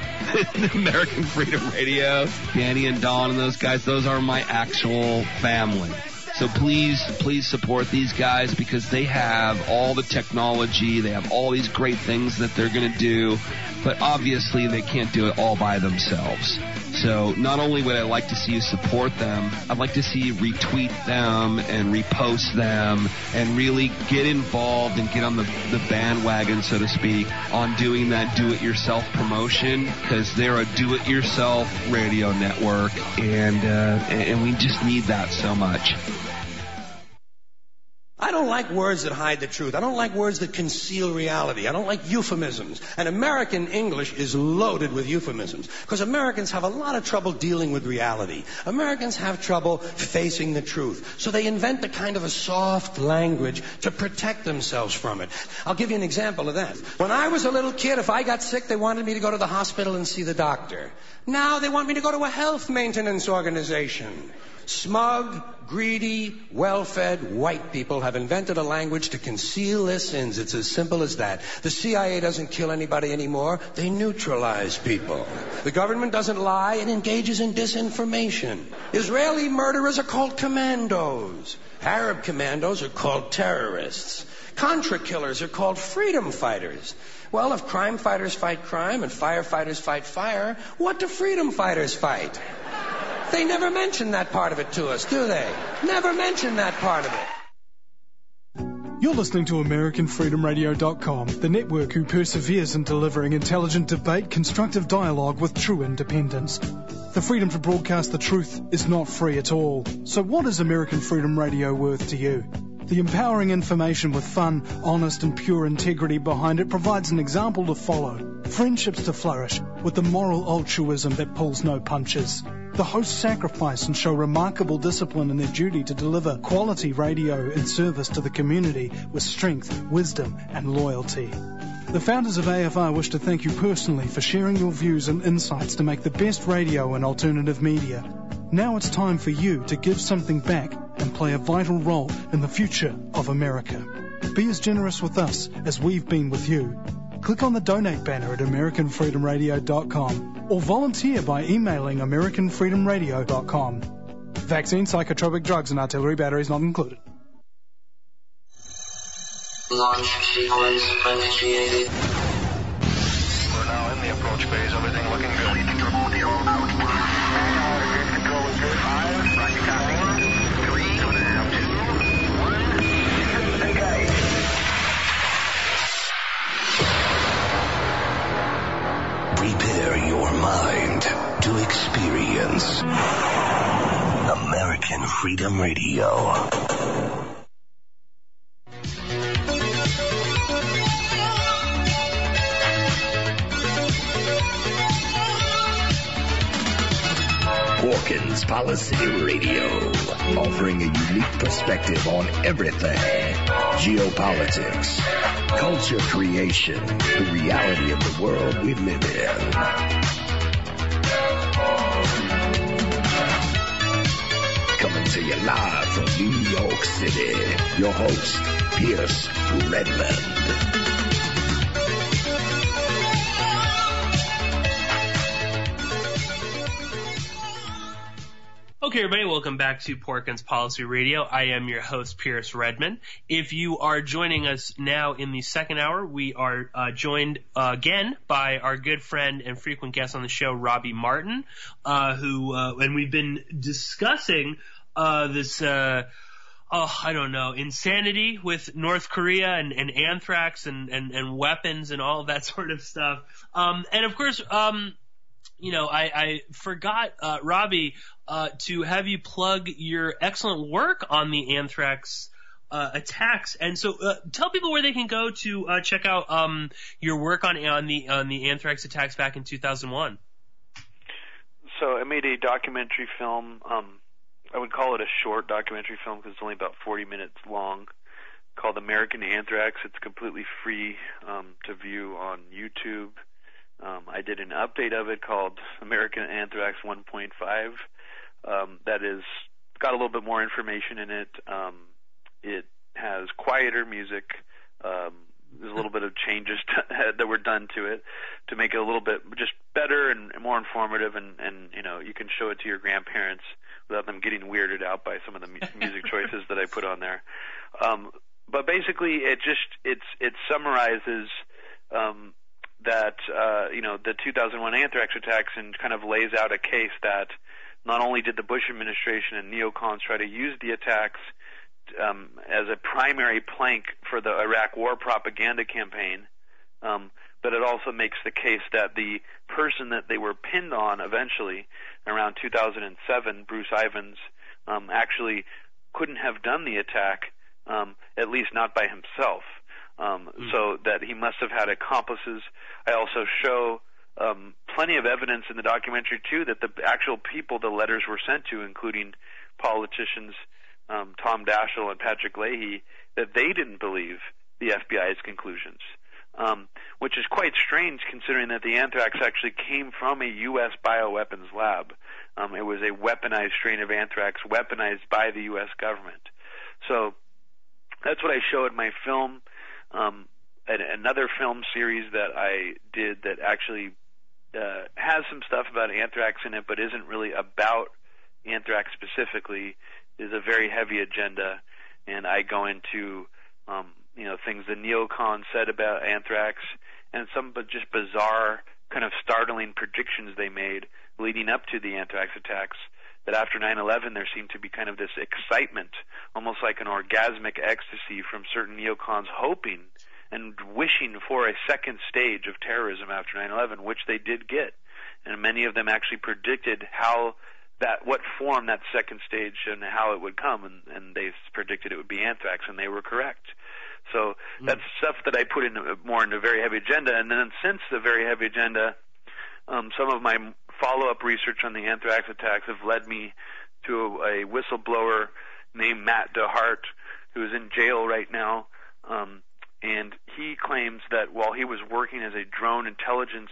American Freedom Radio, Danny and Don and those guys, those are my actual family. So please, please support these guys, because they have all the technology, they have all these great things that they're going to do, but obviously they can't do it all by themselves. So not only would I like to see you support them, I'd like to see you retweet them and repost them and really get involved and get on the bandwagon, so to speak, on doing that do-it-yourself promotion, because they're a do-it-yourself radio network, and we just need that so much. I don't like words that hide the truth. I don't like words that conceal reality. I don't like euphemisms. And American English is loaded with euphemisms, because Americans have a lot of trouble dealing with reality. Americans have trouble facing the truth. So they invent a kind of a soft language to protect themselves from it. I'll give you an example of that. When I was a little kid, if I got sick, they wanted me to go to the hospital and see the doctor. Now they want me to go to a health maintenance organization. Smug, greedy, well-fed white people have invented a language to conceal their sins. It's as simple as that. The CIA doesn't kill anybody anymore. They neutralize people. The government doesn't lie and engages in disinformation. Israeli murderers are called commandos. Arab commandos are called terrorists. Contra killers are called freedom fighters. Well, if crime fighters fight crime and firefighters fight fire, what do freedom fighters fight? They never mention that part of it to us, do they? Never mention that part of it. You're listening to AmericanFreedomRadio.com, the network who perseveres in delivering intelligent debate, constructive dialogue with true independence. The freedom to broadcast the truth is not free at all. So what is American Freedom Radio worth to you? The empowering information with fun, honest and pure integrity behind it provides an example to follow, friendships to flourish, with the moral altruism that pulls no punches. The hosts sacrifice and show remarkable discipline in their duty to deliver quality radio and service to the community with strength, wisdom and loyalty. The founders of AFR wish to thank you personally for sharing your views and insights to make the best radio and alternative media. Now it's time for you to give something back and play a vital role in the future of America. Be as generous with us as we've been with you. click on the donate banner at AmericanFreedomRadio.com or volunteer by emailing AmericanFreedomRadio.com. Vaccine, psychotropic drugs and artillery batteries not included. Launch sequence initiated. We're now in the approach phase. Everything looking good. Lead control, zero out. Manual control is good. 5, right to copy. 4, 3, 2, 1, engage. Prepare your mind to experience American Freedom Radio. Porkins Policy Radio, offering a unique perspective on everything. Geopolitics, culture creation, the reality of the world we live in. Coming to you live from New York City, your host, Pierce Redmond. Okay, everybody, welcome back to Porkins Policy Radio. I am your host, Pierce Redmond. If you are joining us now in the second hour, we are joined again by our good friend and frequent guest on the show, Robbie Martin, and we've been discussing insanity with North Korea and anthrax and weapons and all of that sort of stuff. And of course, I forgot, Robbie, to have you plug your excellent work on the anthrax attacks, and so tell people where they can go to check out your work on the anthrax attacks back in 2001. So I made a documentary film. I would call it a short documentary film because it's only about 40 minutes long, called American Anthrax. It's completely free to view on YouTube. I did an update of it called American Anthrax 1.5. That is got a little bit more information in it. It has quieter music. There's a little bit of changes that were done to it to make it a little bit just better and more informative, and you know, you can show it to your grandparents without them getting weirded out by some of the music choices that I put on there. But basically, it summarizes that the 2001 anthrax attacks and kind of lays out a case that not only did the Bush administration and neocons try to use the attacks as a primary plank for the Iraq war propaganda campaign, but it also makes the case that the person that they were pinned on eventually, around 2007, Bruce Ivins, actually couldn't have done the attack, at least not by himself, so that he must have had accomplices. I also show plenty of evidence in the documentary too that the actual people the letters were sent to, including politicians Tom Daschle and Patrick Leahy, that they didn't believe the FBI's conclusions, which is quite strange considering that the anthrax actually came from a U.S. bioweapons lab. It was a weaponized strain of anthrax weaponized by the U.S. government. So that's what I show in my film. Another film series that I did that actually has some stuff about anthrax in it, but isn't really about anthrax specifically, is a very heavy agenda, and I go into things the neocons said about anthrax and some just bizarre, kind of startling predictions they made leading up to the anthrax attacks. That after 9/11, there seemed to be kind of this excitement, almost like an orgasmic ecstasy from certain neocons hoping and wishing for a second stage of terrorism after 9/11, which they did get, and many of them actually predicted what form that second stage and how it would come, and they predicted it would be anthrax, and they were correct. So that's stuff that I put in more into very heavy agenda, and then since the very heavy agenda, some of my follow-up research on the anthrax attacks have led me to a whistleblower named Matt DeHart, who is in jail right now, and he claims that while he was working as a drone intelligence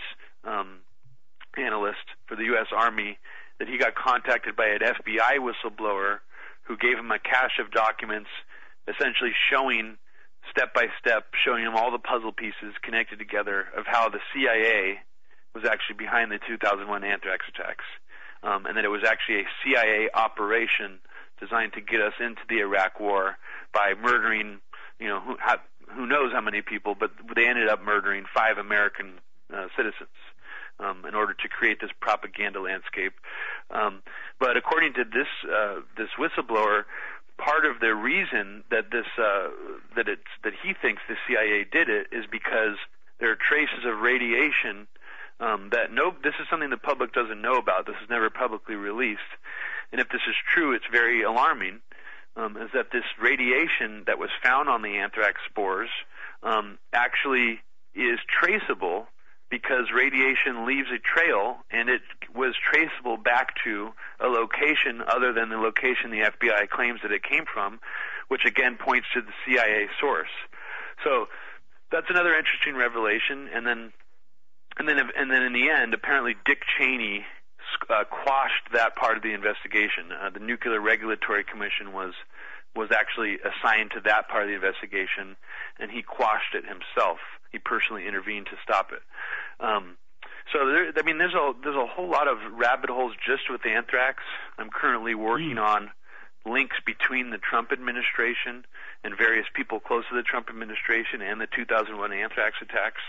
analyst for the U.S. Army, that he got contacted by an FBI whistleblower who gave him a cache of documents essentially showing step by step, showing him all the puzzle pieces connected together of how the CIA was actually behind the 2001 anthrax attacks, and that it was actually a CIA operation designed to get us into the Iraq War by murdering, you know, who knows how many people, but they ended up murdering 5 American citizens in order to create this propaganda landscape. But according to this this whistleblower, part of the reason that this that he thinks the CIA did it is because there are traces of radiation that this is something the public doesn't know about. This is never publicly released, and if this is true, it's very alarming. Is that this radiation that was found on the anthrax spores actually is traceable, because radiation leaves a trail, and it was traceable back to a location other than the location the FBI claims that it came from, which again points to the CIA source. So that's another interesting revelation. And then in the end, apparently Dick Cheney quashed that part of the investigation. The Nuclear Regulatory Commission was actually assigned to that part of the investigation, and he quashed it himself. He personally intervened to stop it. So there's a whole lot of rabbit holes just with anthrax. I'm currently working on links between the Trump administration and various people close to the Trump administration and the 2001 anthrax attacks,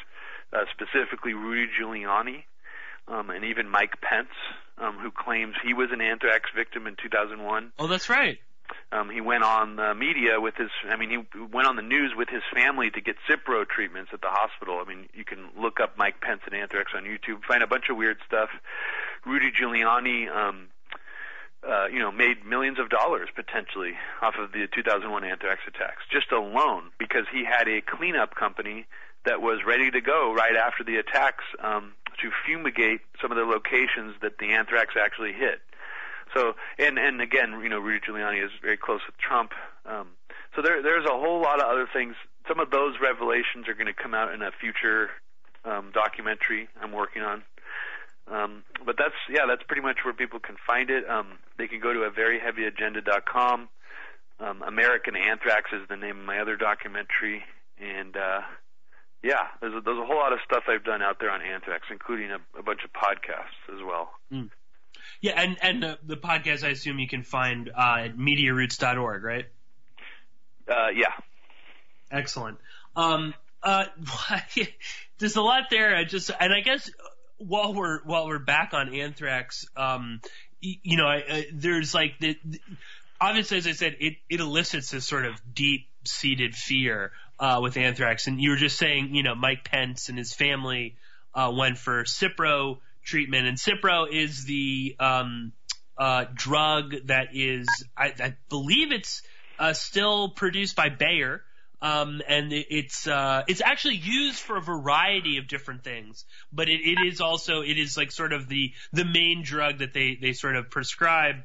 specifically Rudy Giuliani and even Mike Pence, who claims he was an anthrax victim in 2001. Oh, that's right. He went on the media with his, he went on the news with his family to get Cipro treatments at the hospital. I mean, you can look up Mike Pence and anthrax on YouTube, find a bunch of weird stuff. Rudy Giuliani, made millions of dollars potentially off of the 2001 anthrax attacks, just alone, because he had a cleanup company that was ready to go right after the attacks to fumigate some of the locations that the anthrax actually hit. So, and again, you know, Rudy Giuliani is very close with Trump. So there's a whole lot of other things. Some of those revelations are going to come out in a future documentary I'm working on. But that's pretty much where people can find it. They can go to averyheavyagenda.com. American Anthrax is the name of my other documentary. And, there's a whole lot of stuff I've done out there on anthrax, including a bunch of podcasts as well. Mm. Yeah, and the podcast, I assume, you can find at MediaRoots.org, right? Yeah. Excellent. There's a lot there. I guess while we're back on anthrax, there's like the obviously, as I said, it elicits this sort of deep-seated fear with anthrax, and you were just saying, you know, Mike Pence and his family went for Cipro treatment, and Cipro is the drug that is, I believe it's still produced by Bayer, and it's actually used for a variety of different things, but it is like sort of the main drug that they sort of prescribe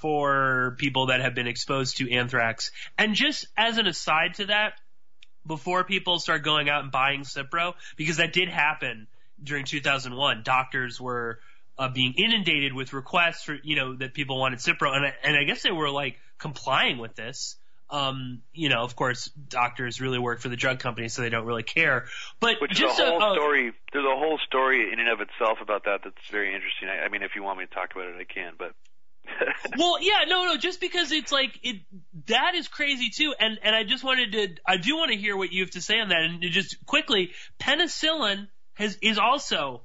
for people that have been exposed to anthrax. And just as an aside to that, before people start going out and buying Cipro, because that did happen during 2001, doctors were being inundated with requests for, you know, that people wanted Cipro, and I guess they were like complying with this. Of course, doctors really work for the drug company, so they don't really care. But which just is a whole story. There's a whole story in and of itself about that that's very interesting. I mean, if you want me to talk about it, I can. But well, yeah, no, just because it's like that is crazy too, and I do want to hear what you have to say on that, and just quickly, penicillin is also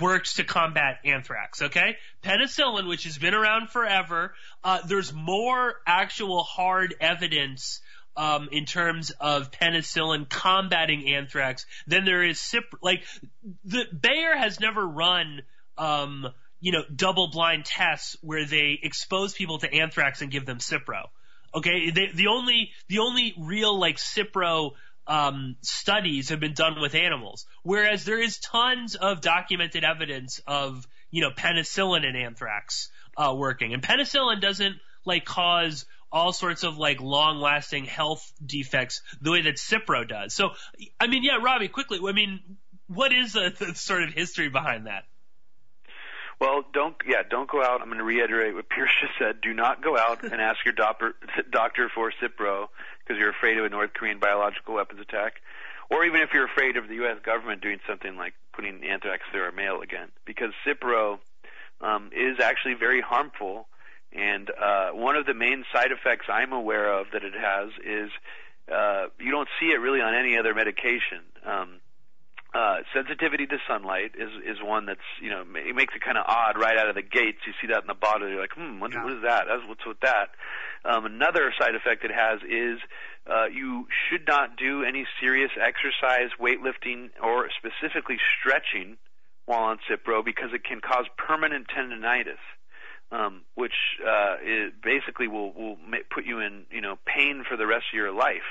works to combat anthrax, okay? Penicillin, which has been around forever, there's more actual hard evidence in terms of penicillin combating anthrax than there is Cipro. Like, the Bayer has never run double-blind tests where they expose people to anthrax and give them Cipro, okay? The only real, like, Cipro studies have been done with animals, whereas there is tons of documented evidence of, you know, penicillin and anthrax working. And penicillin doesn't like cause all sorts of like long-lasting health defects the way that Cipro does. So, I mean, yeah, Robbie, quickly, I mean, what is the sort of history behind that? Well, don't go out. I'm going to reiterate what Pierce just said. Do not go out and ask your doctor for Cipro because you're afraid of a North Korean biological weapons attack, or even if you're afraid of the U.S. government doing something like putting anthrax through our mail again, because Cipro is actually very harmful. And one of the main side effects I'm aware of that it has is you don't see it really on any other medication. Sensitivity to sunlight is one that's, you know, it makes it kind of odd right out of the gates. You see that in the bottle. You're like, what is that? What's with that? Another side effect it has is you should not do any serious exercise, weightlifting, or specifically stretching while on Cipro because it can cause permanent tendinitis. Which it basically will put you in, you know, pain for the rest of your life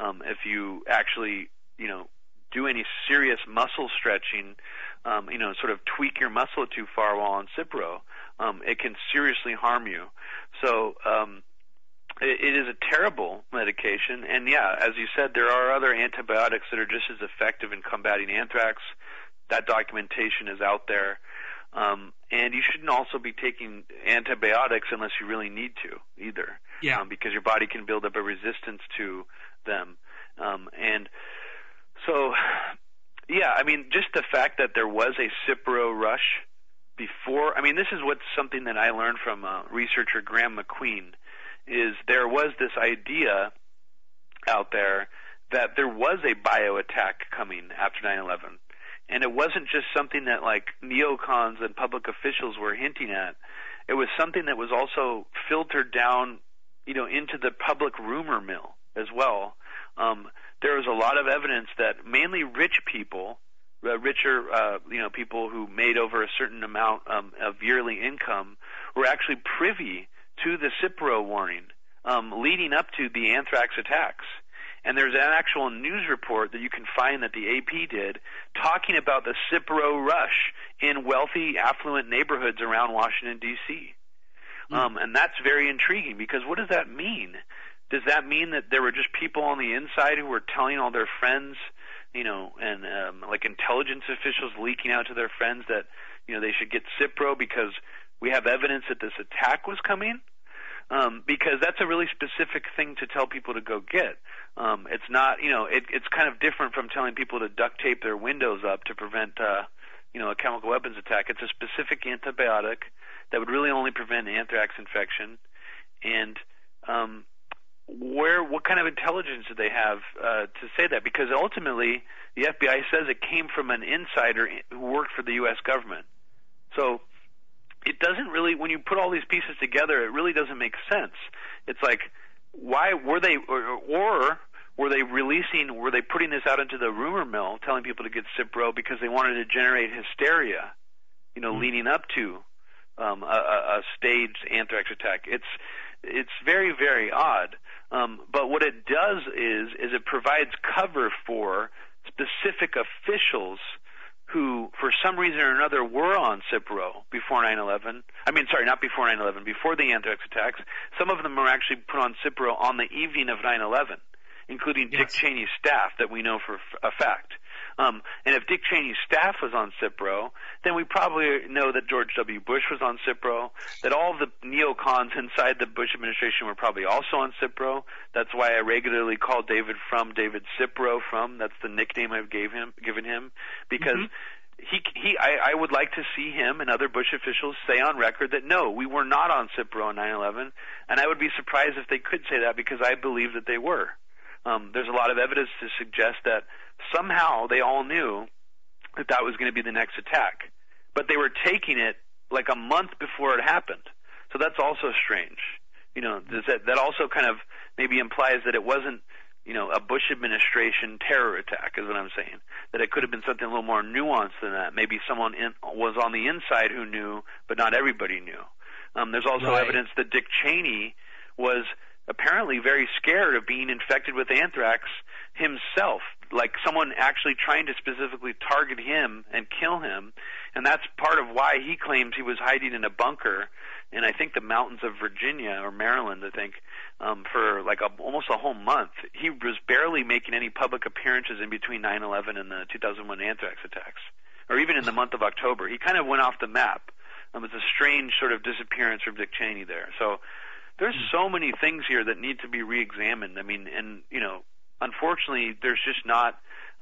if you actually, you know, do any serious muscle stretching, you know, sort of tweak your muscle too far while on Cipro. It can seriously harm you. So it is a terrible medication. And, yeah, as you said, there are other antibiotics that are just as effective in combating anthrax. That documentation is out there. And you shouldn't also be taking antibiotics unless you really need to either, because your body can build up a resistance to them. And so, yeah, I mean, just the fact that there was a Cipro rush before, I mean, this is something that I learned from researcher Graham McQueen, is there was this idea out there that there was a bio attack coming after 9/11. And it wasn't just something that, like, neocons and public officials were hinting at. It was something that was also filtered down, you know, into the public rumor mill as well. There was a lot of evidence that mainly rich people, people who made over a certain amount of yearly income, were actually privy to the Cipro warning leading up to the anthrax attacks. And there's an actual news report that you can find that the AP did talking about the Cipro rush in wealthy, affluent neighborhoods around Washington, D.C. And that's very intriguing because what does that mean? Does that mean that there were just people on the inside who were telling all their friends, you know, and like intelligence officials leaking out to their friends that, you know, they should get Cipro because we have evidence that this attack was coming? Because that's a really specific thing to tell people to go get. It's not, you know, it's kind of different from telling people to duct tape their windows up to prevent, a chemical weapons attack. It's a specific antibiotic that would really only prevent anthrax infection. And what kind of intelligence do they have to say that? Because ultimately, the FBI says it came from an insider who worked for the U.S. government. So it doesn't really, when you put all these pieces together, it really doesn't make sense. It's like, why were they, or were they putting this out into the rumor mill, telling people to get Cipro because they wanted to generate hysteria, you know, leading up to a staged anthrax attack? It's very, very odd. But what it does is it provides cover for specific officials who, for some reason or another, were on Cipro before 9/11. I mean, sorry, not before 9/11, before the anthrax attacks. Some of them were actually put on Cipro on the evening of 9/11, including Dick Cheney's staff that we know for a fact. And if Dick Cheney's staff was on Cipro, then we probably know that George W. Bush was on Cipro, that all of the neocons inside the Bush administration were probably also on Cipro. That's why I regularly call David Frum David Cipro Frum. That's the nickname I've given him, because I would like to see him and other Bush officials say on record that, no, we were not on Cipro on 9/11, and I would be surprised if they could say that because I believe that they were. There's a lot of evidence to suggest that somehow they all knew that that was going to be the next attack, but they were taking it like a month before it happened. So that's also strange. You know, that also kind of maybe implies that it wasn't, you know, a Bush administration terror attack is what I'm saying, that it could have been something a little more nuanced than that. Maybe someone was on the inside who knew, but not everybody knew. There's also evidence that Dick Cheney was apparently very scared of being infected with anthrax himself, like someone actually trying to specifically target him and kill him. And that's part of why he claims he was hiding in a bunker in, I think, the mountains of Virginia or Maryland, I think, for like almost a whole month. He was barely making any public appearances in between 9/11 and the 2001 anthrax attacks, or even in the month of October. He kind of went off the map. It's a strange sort of disappearance from Dick Cheney there. So there's so many things here that need to be reexamined. I mean, and, you know, unfortunately, there's just not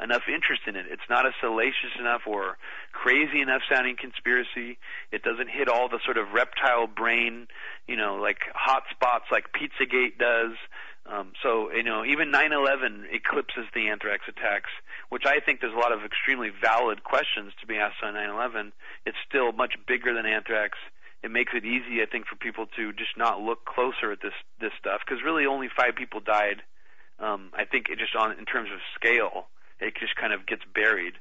enough interest in it. It's not a salacious enough or crazy enough sounding conspiracy. It doesn't hit all the sort of reptile brain, you know, like hot spots like Pizzagate does. So, you know, even 9/11 eclipses the anthrax attacks, which I think there's a lot of extremely valid questions to be asked on 9/11. It's still much bigger than anthrax. It makes it easy, I think, for people to just not look closer at this stuff, because really only 5 people died. I think it just in terms of scale, it just kind of gets buried.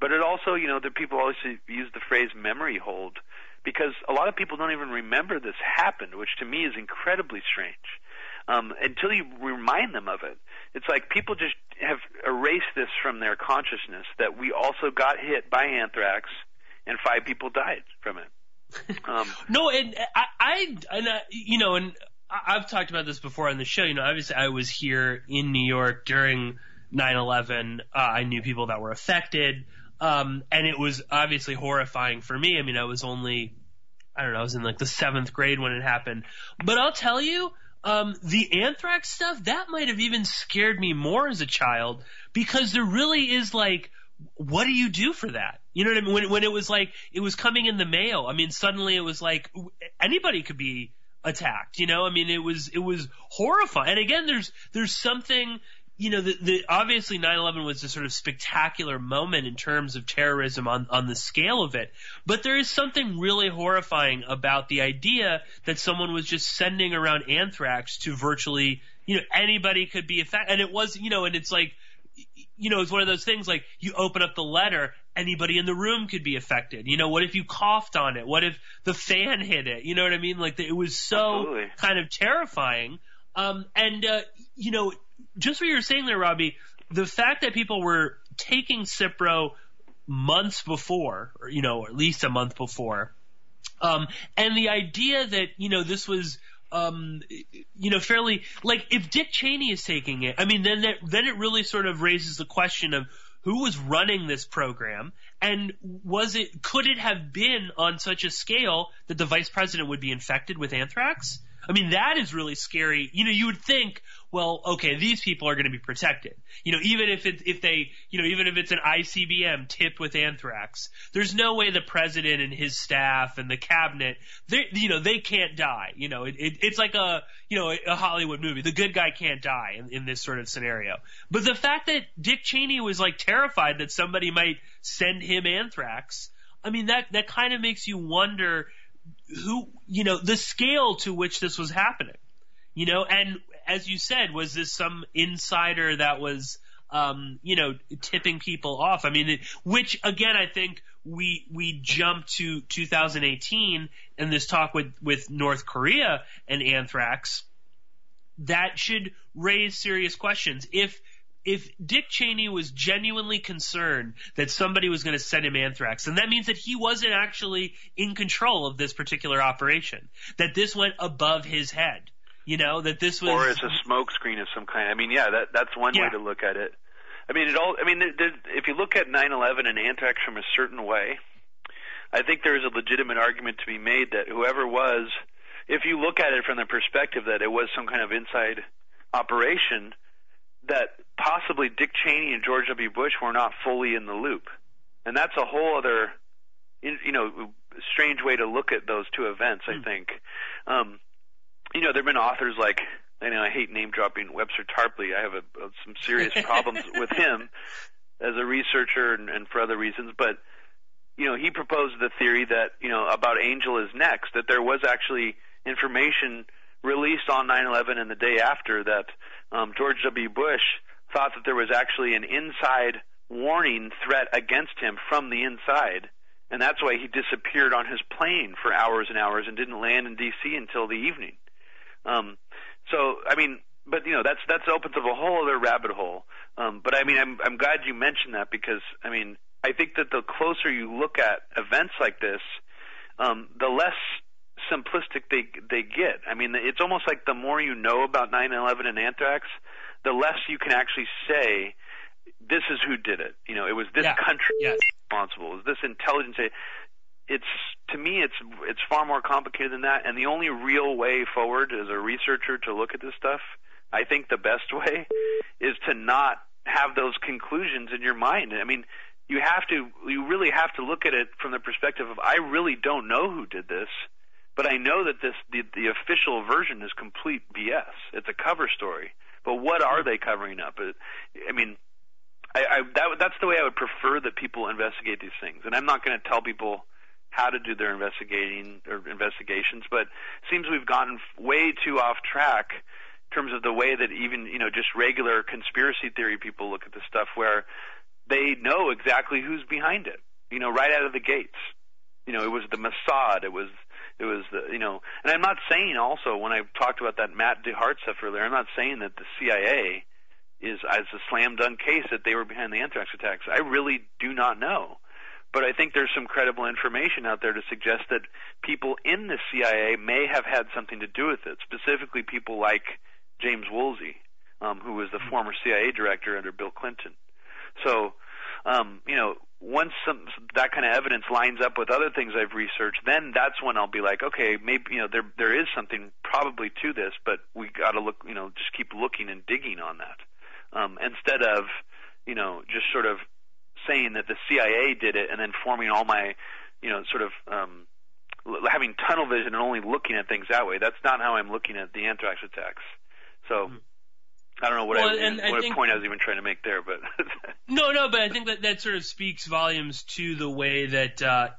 But it also, you know, the people always use the phrase memory hold, because a lot of people don't even remember this happened, which to me is incredibly strange. Until you remind them of it, it's like people just have erased this from their consciousness, that we also got hit by anthrax and 5 people died from it. No, and I you know, and I've talked about this before on the show. You know, obviously I was here in New York during 9/11. I knew people that were affected, and it was obviously horrifying for me. I mean, I was only, I don't know, I was in like the 7th grade when it happened. But I'll tell you, the anthrax stuff, that might have even scared me more as a child, because there really is like, what do you do for that? You know what I mean? When it was like, it was coming in the mail. I mean, suddenly it was like anybody could be attacked, you know? I mean, it was horrifying. And again, there's something, you know, obviously 9/11 was a sort of spectacular moment in terms of terrorism on the scale of it, but there is something really horrifying about the idea that someone was just sending around anthrax to virtually, you know, anybody could be affected. And it was, you know, and it's like, you know, it's one of those things like you open up the letter, anybody in the room could be affected. You know, what if you coughed on it? What if the fan hit it? You know what I mean? Like it was so Absolutely. Kind of terrifying. You know, just what you were saying there, Robbie, the fact that people were taking Cipro months before, or, you know, or at least a month before, and the idea that, you know, this was, you know, fairly, like, if Dick Cheney is taking it, I mean, then it really sort of raises the question of who was running this program, and could it have been on such a scale that the vice president would be infected with anthrax? I mean, that is really scary. You know, you would think, well, okay, these people are going to be protected. You know, even if it's an ICBM tipped with anthrax, there's no way the president and his staff and the cabinet, they can't die. You know, it's like a Hollywood movie. The good guy can't die in this sort of scenario. But the fact that Dick Cheney was like terrified that somebody might send him anthrax, I mean, that kind of makes you wonder who, you know, the scale to which this was happening, you know, and as you said, was this some insider that was, you know, tipping people off? I mean, which again, I think we jump to 2018 and this talk with North Korea and anthrax, that should raise serious questions. If Dick Cheney was genuinely concerned that somebody was going to send him anthrax, then that means that he wasn't actually in control of this particular operation, that this went above his head, you know, that this was... Or it's a smokescreen of some kind. I mean, yeah, that's one way to look at it. I mean, if you look at 9/11 and anthrax from a certain way, I think there is a legitimate argument to be made that whoever was, if you look at it from the perspective that it was some kind of inside operation, that possibly Dick Cheney and George W. Bush were not fully in the loop. And that's a whole other, you know, strange way to look at those two events, I think. You know, there have been authors like, I know I hate name-dropping Webster Tarpley. I have some serious problems with him as a researcher and for other reasons. But, you know, he proposed the theory that, you know, about Angel is Next, that there was actually information released on 9/11 and the day after that George W. Bush thought that there was actually an inside warning threat against him from the inside, and that's why he disappeared on his plane for hours and hours and didn't land in D.C. until the evening. So, I mean, but, you know, that's opens up a whole other rabbit hole. But, I mean, I'm glad you mentioned that because, I mean, I think that the closer you look at events like this, the less simplistic they get. I mean, it's almost like the more you know about 9/11 and anthrax, the less you can actually say this is who did it. You know, it was this country responsible. It was this intelligence. To me, it's far more complicated than that. And the only real way forward as a researcher to look at this stuff, I think the best way, is to not have those conclusions in your mind. I mean, you really have to look at it from the perspective of, I really don't know who did this, but I know that the official version is complete BS. It's a cover story. But what are they covering up? I mean, that's the way I would prefer that people investigate these things. And I'm not going to tell people how to do their investigations, but it seems we've gotten way too off track in terms of the way that even, you know, just regular conspiracy theory people look at this stuff, where they know exactly who's behind it, you know, right out of the gates. You know, it was the Mossad, it was the, you know, and I'm not saying also, when I talked about that Matt DeHart stuff earlier, I'm not saying that the CIA is as a slam dunk case that they were behind the anthrax attacks. I really do not know. But I think there's some credible information out there to suggest that people in the CIA may have had something to do with it, specifically people like James Woolsey, who was the former CIA director under Bill Clinton. So, you know, once that kind of evidence lines up with other things I've researched, then that's when I'll be like, okay, maybe, you know, there is something probably to this, but we got to look, you know, just keep looking and digging on that, instead of, you know, just sort of saying that the CIA did it and then forming all my, you know, sort of having tunnel vision and only looking at things that way. That's not how I'm looking at the anthrax attacks. So I don't know what point I was even trying to make there, but no, but I think that sort of speaks volumes to the way that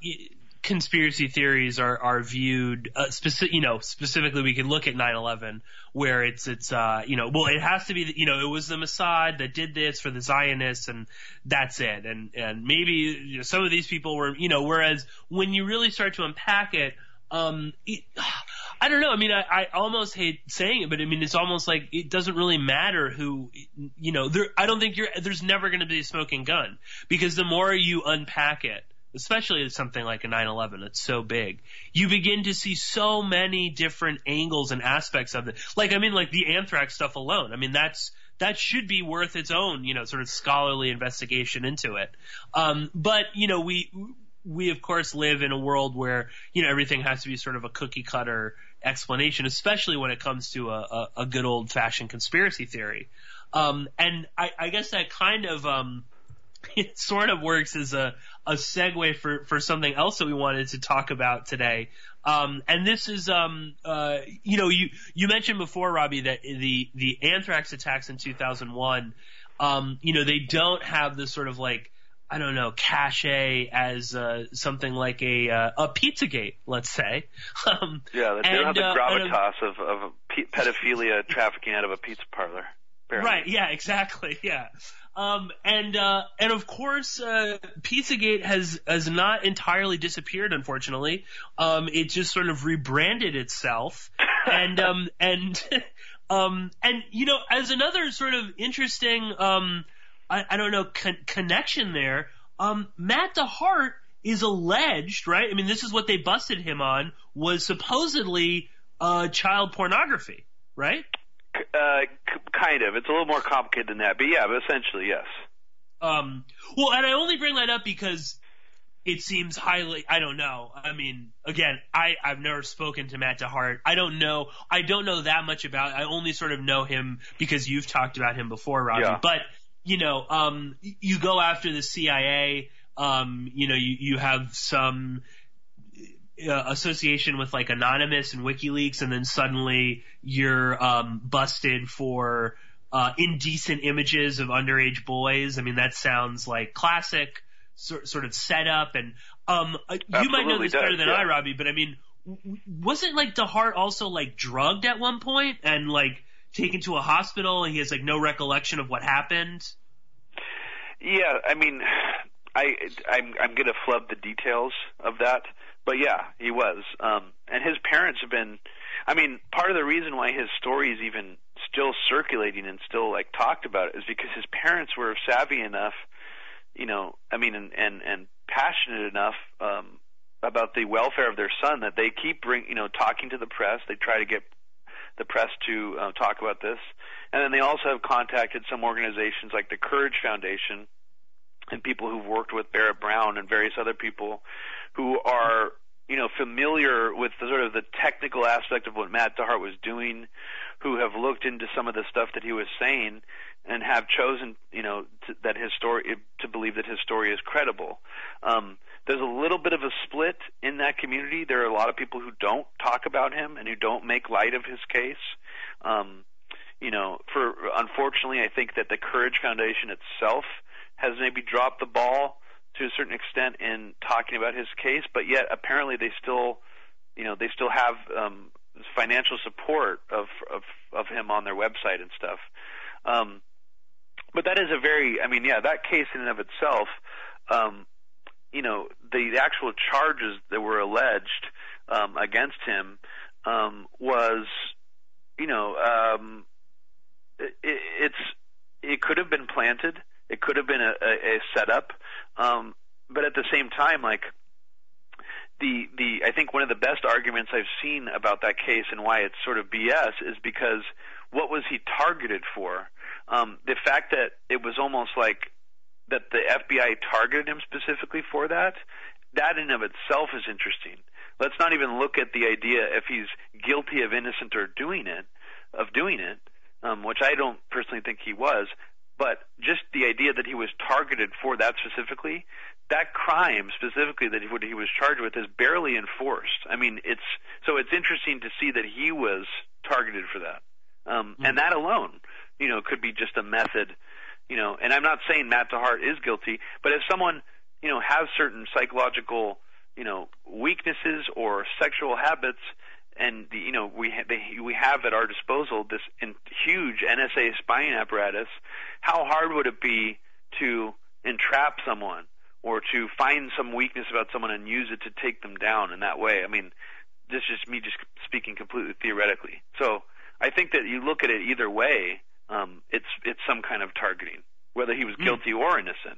conspiracy theories are viewed. Specifically, we can look at 9/11, where it's it has to be, you know, it was the Mossad that did this for the Zionists, and that's it. And maybe, you know, some of these people were, you know, whereas when you really start to unpack it, I don't know. I mean, I almost hate saying it, but I mean, it's almost like it doesn't really matter who, you know. I don't think there's never going to be a smoking gun, because the more you unpack it, especially something like a 9/11 that's so big, you begin to see so many different angles and aspects of it. Like, I mean, like the anthrax stuff alone, I mean, that should be worth its own, you know, sort of scholarly investigation into it. But, you know, we of course live in a world where, you know, everything has to be sort of a cookie cutter explanation, especially when it comes to a good old fashioned conspiracy theory. And I guess that kind of, it sort of works as a segue for something else that we wanted to talk about today. And this is, you know, you mentioned before, Robbie, that the anthrax attacks in 2001, you know, they don't have this sort of, like, I don't know, cachet as something like a Pizzagate, let's say. Yeah, they don't have the gravitas of pedophilia trafficking out of a pizza parlor. Apparently. Right, yeah, exactly, yeah. And of course, Pizzagate has not entirely disappeared, unfortunately. It just sort of rebranded itself. And you know, as another sort of interesting, I don't know, connection there, Matt DeHart is alleged, right? I mean, this is what they busted him on, was supposedly, child pornography, right? Kind of. It's a little more complicated than that, but yeah, but essentially, yes. Well, and I only bring that up because it seems highly, I don't know. I mean, again, I've never spoken to Matt DeHart. I don't know that much about. I only sort of know him because you've talked about him before, Robbie. Yeah. But, you know, you go after the CIA, you know, you have some association with, like, Anonymous and WikiLeaks, and then suddenly you're busted for indecent images of underage boys. I mean, that sounds like classic sort of setup. And you might know this better than I, Robbie, but I mean, wasn't, like, DeHart also, like, drugged at one point and, like, taken to a hospital, and he has, like, no recollection of what happened? Yeah, I mean, I'm going to flub the details of that. But yeah, he was. And his parents have been, I mean, part of the reason why his story is even still circulating and still, like, talked about is because his parents were savvy enough, you know, I mean, and passionate enough about the welfare of their son that they keep talking to the press. They try to get the press to talk about this. And then they also have contacted some organizations like the Courage Foundation and people who've worked with Barrett Brown and various other people who are, you know, familiar with the sort of the technical aspect of what Matt DeHart was doing, who have looked into some of the stuff that he was saying and have chosen, you know, to believe that his story is credible. There's a little bit of a split in that community. There are a lot of people who don't talk about him and who don't make light of his case. You know, unfortunately, I think that the Courage Foundation itself has maybe dropped the ball to a certain extent in talking about his case, but yet apparently they still, you know, they still have financial support of him on their website and stuff. But that is a very, I mean, yeah, that case in and of itself, you know, the actual charges that were alleged against him was, you know, it could have been planted. It could have been a setup, but at the same time, like I think one of the best arguments I've seen about that case and why it's sort of BS is because what was he targeted for? The fact that it was almost like that the FBI targeted him specifically for that in and of itself is interesting. Let's not even look at the idea if he's guilty of innocent or doing it, which I don't personally think he was. But just the idea that he was targeted for that specifically, that crime specifically that he was charged with is barely enforced. I mean, it's interesting to see that he was targeted for that. And that alone, you know, could be just a method, you know. And I'm not saying Matt DeHart is guilty, but if someone, you know, has certain psychological, you know, weaknesses or sexual habits, and you know, we have at our disposal this huge NSA spying apparatus. How hard would it be to entrap someone or to find some weakness about someone and use it to take them down in that way? I mean, this is me just speaking completely theoretically. So I think that you look at it either way, it's some kind of targeting, whether he was guilty or innocent.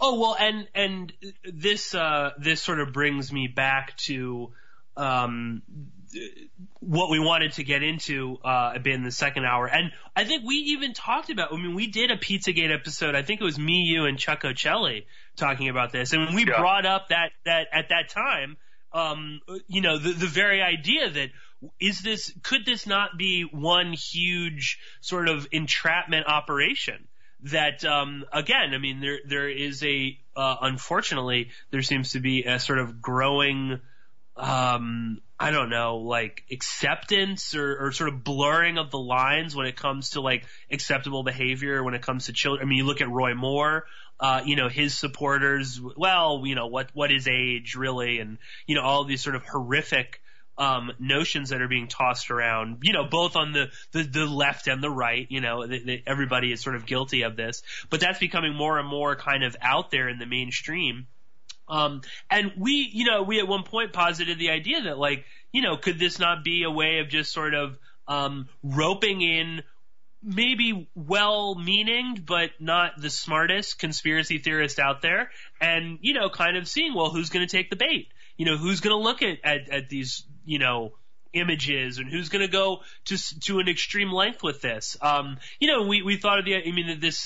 Oh well, and this this sort of brings me back to what we wanted to get into a bit in the second hour. And I think we even talked about, I mean, we did a Pizzagate episode. I think it was me, you, and Chuck Ocelli talking about this. And we brought up that at that time, you know, the very idea that could this not be one huge sort of entrapment operation? That, again, I mean, there is unfortunately, there seems to be a sort of growing, I don't know, like acceptance or sort of blurring of the lines when it comes to like acceptable behavior, when it comes to children. I mean, you look at Roy Moore, you know, his supporters, well, you know, what is age really? And, you know, all these sort of horrific, notions that are being tossed around, you know, both on the left and the right, you know, everybody is sort of guilty of this, but that's becoming more and more kind of out there in the mainstream. And we, you know, we at one point posited the idea that, like, you know, could this not be a way of just sort of roping in maybe well-meaning but not the smartest conspiracy theorist out there and, you know, kind of seeing, well, who's going to take the bait? You know, who's going to look at these, you know, images and who's going to go to an extreme length with this? You know, we thought of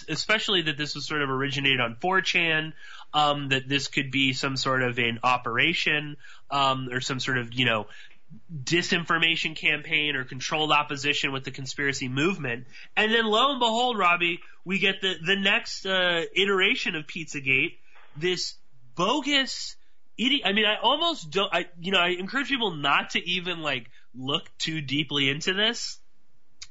especially that this was sort of originated on 4chan. That this could be some sort of an operation, or some sort of, you know, disinformation campaign or controlled opposition with the conspiracy movement. And then lo and behold, Robbie, we get the next iteration of Pizzagate, this bogus idiot. I mean, I almost don't, you know, I encourage people not to even like look too deeply into this,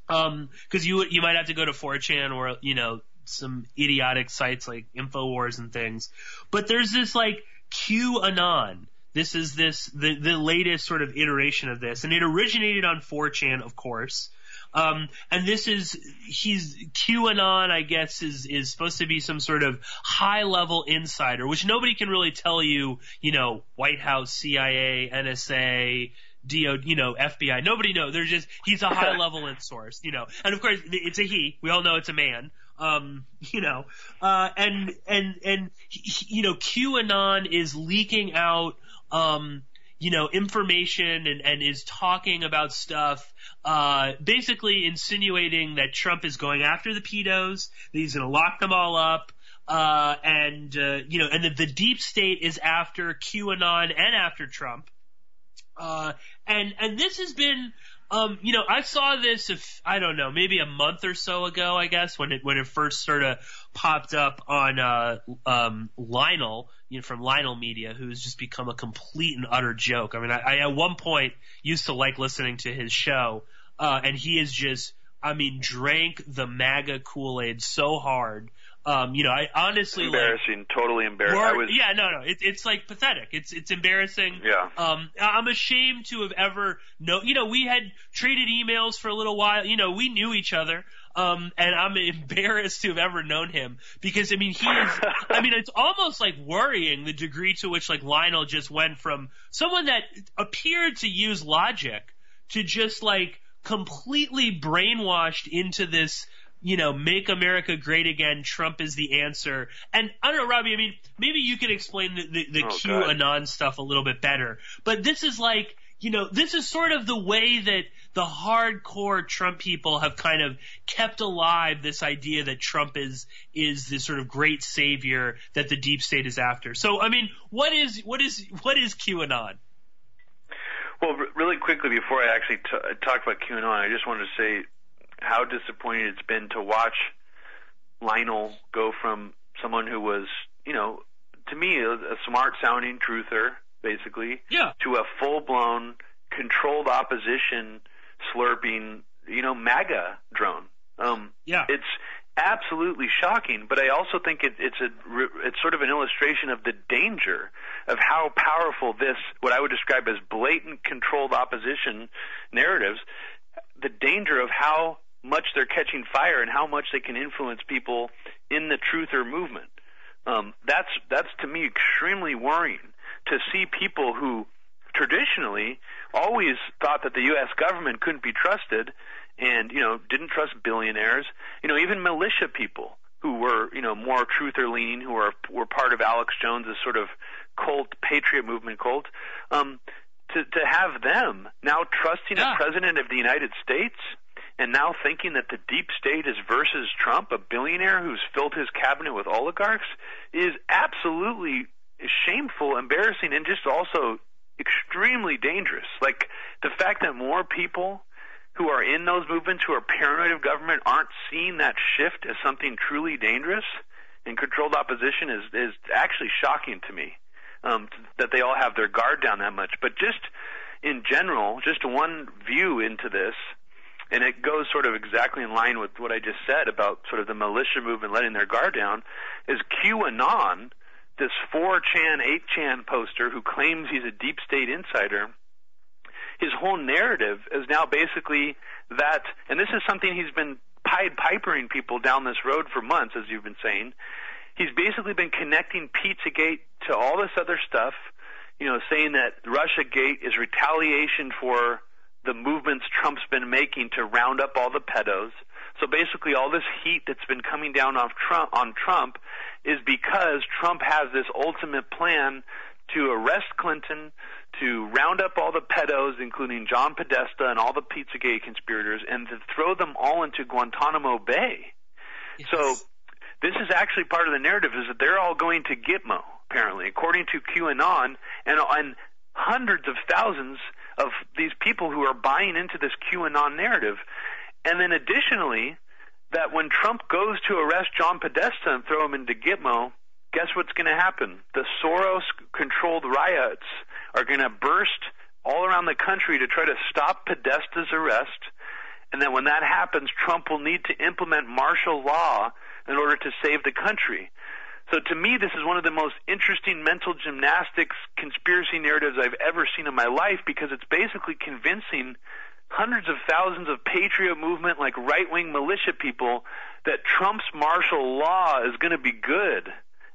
because you might have to go to 4chan or, you know, some idiotic sites like InfoWars and things. But there's this like QAnon. This is the latest sort of iteration of this. And it originated on 4chan, of course. And this is, QAnon, I guess, is supposed to be some sort of high level insider, which nobody can really tell you, you know, White House, CIA, NSA, DO, you know, FBI. Nobody knows. There's just, he's a high level source, you know. And of course, it's a he. We all know it's a man. You know, and you know, QAnon is leaking out, you know, information and is talking about stuff, basically insinuating that Trump is going after the pedos, that he's going to lock them all up, and that the deep state is after QAnon and after Trump. And this has been, I saw this, maybe a month or so ago, I guess, when it first sort of popped up on, Lionel, from Lionel Media, who's just become a complete and utter joke. I mean, I at one point used to like listening to his show, and he is just, drank the MAGA Kool-Aid so hard. I honestly embarrassing, like, totally embarrassing. It's like pathetic. It's embarrassing. Yeah. I'm ashamed to have ever we had traded emails for a little while. We knew each other. And I'm embarrassed to have ever known him because he is. It's almost like worrying the degree to which like Lionel just went from someone that appeared to use logic to just like completely brainwashed into this. Make America great again. Trump is the answer. And I don't know, Robbie, maybe you could explain the QAnon stuff a little bit better. But this is like, this is sort of the way that the hardcore Trump people have kind of kept alive this idea that Trump is this sort of great savior that the deep state is after. So, what is QAnon? Well, really quickly, before I actually talk about QAnon, I just wanted to say how disappointing it's been to watch Lionel go from someone who was, to me, a smart-sounding truther, basically, to a full-blown, controlled opposition, slurping, MAGA drone. It's absolutely shocking, but I also think it's sort of an illustration of the danger of how powerful this, what I would describe as blatant, controlled opposition narratives, the danger of how much they're catching fire and how much they can influence people in the truther movement. That's to me extremely worrying to see people who traditionally always thought that the U.S. government couldn't be trusted and, didn't trust billionaires, even militia people who were, more truther leaning, who were part of Alex Jones's sort of cult, patriot movement cult, to have them now trusting the president of the United States and now thinking that the deep state is versus Trump, a billionaire who's filled his cabinet with oligarchs, is absolutely shameful, embarrassing, and just also extremely dangerous. Like the fact that more people who are in those movements who are paranoid of government aren't seeing that shift as something truly dangerous and controlled opposition is actually shocking to me. That they all have their guard down that much. But just in general, just one view into this, and it goes sort of exactly in line with what I just said about sort of the militia movement letting their guard down, is QAnon, this 4chan, 8chan poster who claims he's a deep state insider, his whole narrative is now basically that, and this is something he's been Pied Pipering people down this road for months, as you've been saying. He's basically been connecting Pizzagate to all this other stuff, saying that Russiagate is retaliation for the movements Trump's been making to round up all the pedos. So basically all this heat that's been coming down on Trump is because Trump has this ultimate plan to arrest Clinton, to round up all the pedos, including John Podesta and all the Pizzagate conspirators, and to throw them all into Guantanamo Bay. Yes. So this is actually part of the narrative, is that they're all going to Gitmo, apparently, according to QAnon, and hundreds of thousands of these people who are buying into this QAnon narrative. And then additionally, that when Trump goes to arrest John Podesta and throw him into Gitmo, guess what's going to happen? The Soros-controlled riots are going to burst all around the country to try to stop Podesta's arrest. And then when that happens, Trump will need to implement martial law in order to save the country. So to me, this is one of the most interesting mental gymnastics conspiracy narratives I've ever seen in my life, because it's basically convincing hundreds of thousands of patriot movement, like right-wing militia people, that Trump's martial law is going to be good.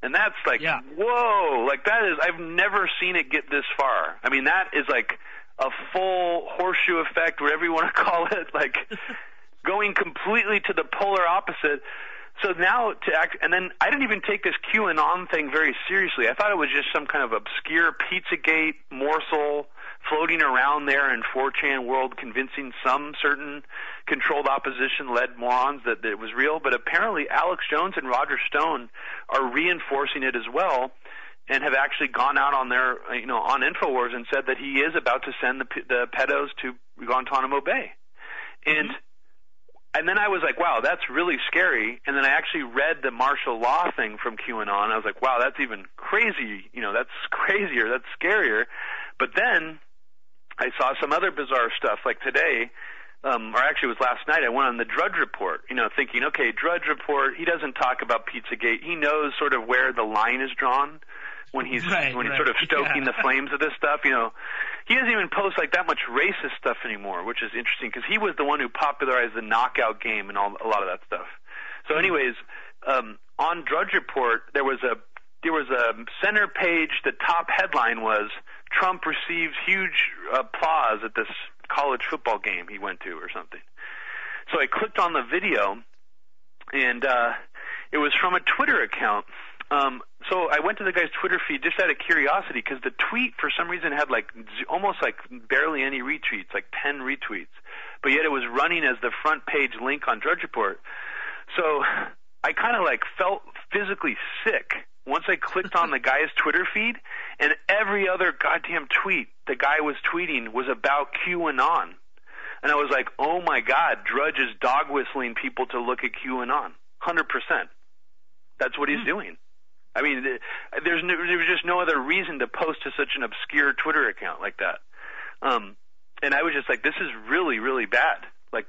And that's like, whoa, like that is, I've never seen it get this far. I mean, that is like a full horseshoe effect, whatever you want to call it, like going completely to the polar opposite. So now to act, and then I didn't even take this QAnon thing very seriously. I thought it was just some kind of obscure Pizzagate morsel floating around there in 4chan world, convincing some certain controlled opposition-led morons that it was real. But apparently Alex Jones and Roger Stone are reinforcing it as well, and have actually gone out on their, on InfoWars and said that he is about to send the pedos to Guantanamo Bay. And and then I was like, wow, that's really scary. And then I actually read the martial law thing from QAnon. I was like, wow, that's even crazy. That's crazier. That's scarier. But then I saw some other bizarre stuff, like today, or actually it was last night. I went on the Drudge Report, thinking, okay, Drudge Report, he doesn't talk about Pizzagate. He knows sort of where the line is drawn when he's when he's sort of stoking the flames of this stuff. He doesn't even post like that much racist stuff anymore, which is interesting because he was the one who popularized the knockout game and all a lot of that stuff. So, anyways, on Drudge Report, there was a center page. The top headline was Trump receives huge applause at this college football game he went to or something. So I clicked on the video, and it was from a Twitter account. So I went to the guy's Twitter feed just out of curiosity because the tweet for some reason had almost barely any retweets, like 10 retweets, but yet it was running as the front page link on Drudge Report. So I kind of felt physically sick once I clicked on the guy's Twitter feed, and every other goddamn tweet the guy was tweeting was about QAnon. And I was like, oh my God, Drudge is dog whistling people to look at QAnon, 100%. That's what he's doing. I mean, there was just no other reason to post to such an obscure Twitter account like that. And I was just like, this is really, really bad,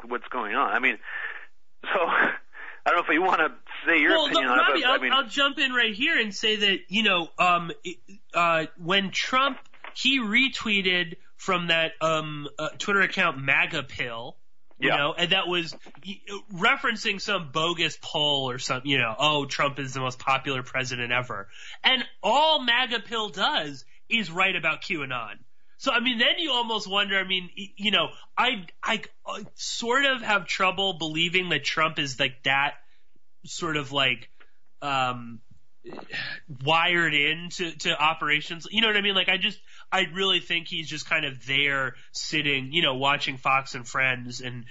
what's going on. I mean, so I don't know if you want to say your opinion on it. Robbie, I'll jump in right here and say that, when Trump, he retweeted from that Twitter account MAGA Pill. And that was referencing some bogus poll or something, oh, Trump is the most popular president ever. And all MAGA Pill does is write about QAnon. So, then you almost wonder, I sort of have trouble believing that Trump is that sort of wired into operations. You know what I mean? I really think he's just kind of there sitting, watching Fox and Friends and,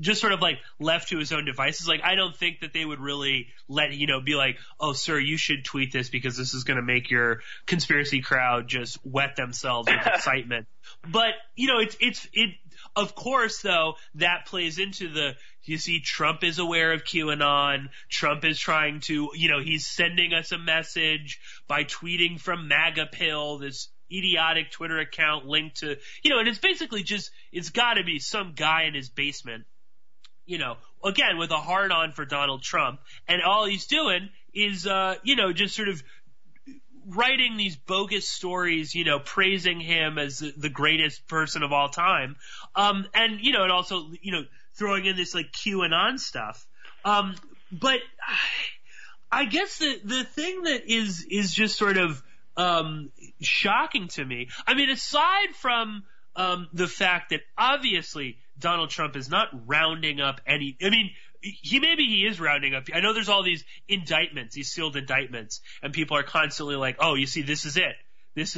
just sort of left to his own devices. I don't think that they would really let, be like, oh, sir, you should tweet this because this is going to make your conspiracy crowd just wet themselves with excitement. But, of course, though, that plays into Trump is aware of QAnon. Trump is trying to, he's sending us a message by tweeting from MAGA Pill, this idiotic Twitter account linked to, and it's basically just, it's got to be some guy in his basement, again, with a hard on for Donald Trump. And all he's doing is, just sort of writing these bogus stories, praising him as the greatest person of all time. And, and also, throwing in this QAnon stuff. But I guess the thing that is just sort of shocking to me, aside from the fact that obviously Donald Trump is not rounding up any, he is rounding up. I know there's all these indictments, these sealed indictments, and people are constantly like, oh, you see, this is it. These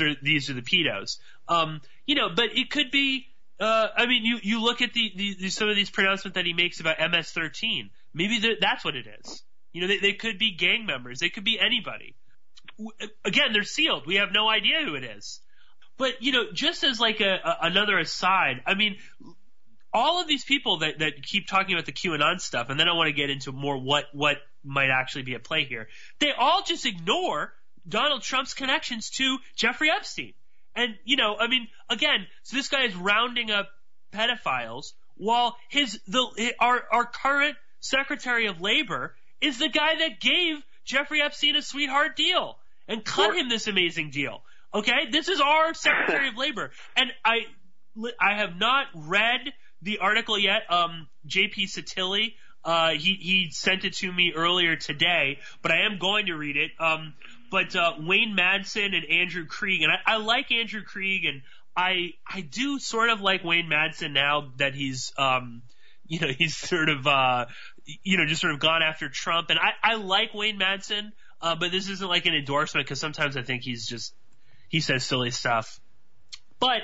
are the pedos. But it could be, you look at the some of these pronouncements that he makes about MS-13. Maybe that's what it is. They could be gang members. They could be anybody. Again, they're sealed. We have no idea who it is. But, just as another aside, all of these people that keep talking about the QAnon stuff, and then I want to get into more what might actually be at play here, they all just ignore Donald Trump's connections to Jeffrey Epstein. And, so this guy is rounding up pedophiles while our current Secretary of Labor is the guy that gave Jeffrey Epstein a sweetheart deal and cut him this amazing deal. Okay? This is our Secretary of Labor. And I have not read the article yet. J.P. Satili, he sent it to me earlier today, but I am going to read it. But Wayne Madsen and Andrew Krieg, and I like Andrew Krieg, and I do sort of like Wayne Madsen now that he's he's sort of just sort of gone after Trump, and I like Wayne Madsen, but this isn't an endorsement because sometimes I think he says silly stuff. But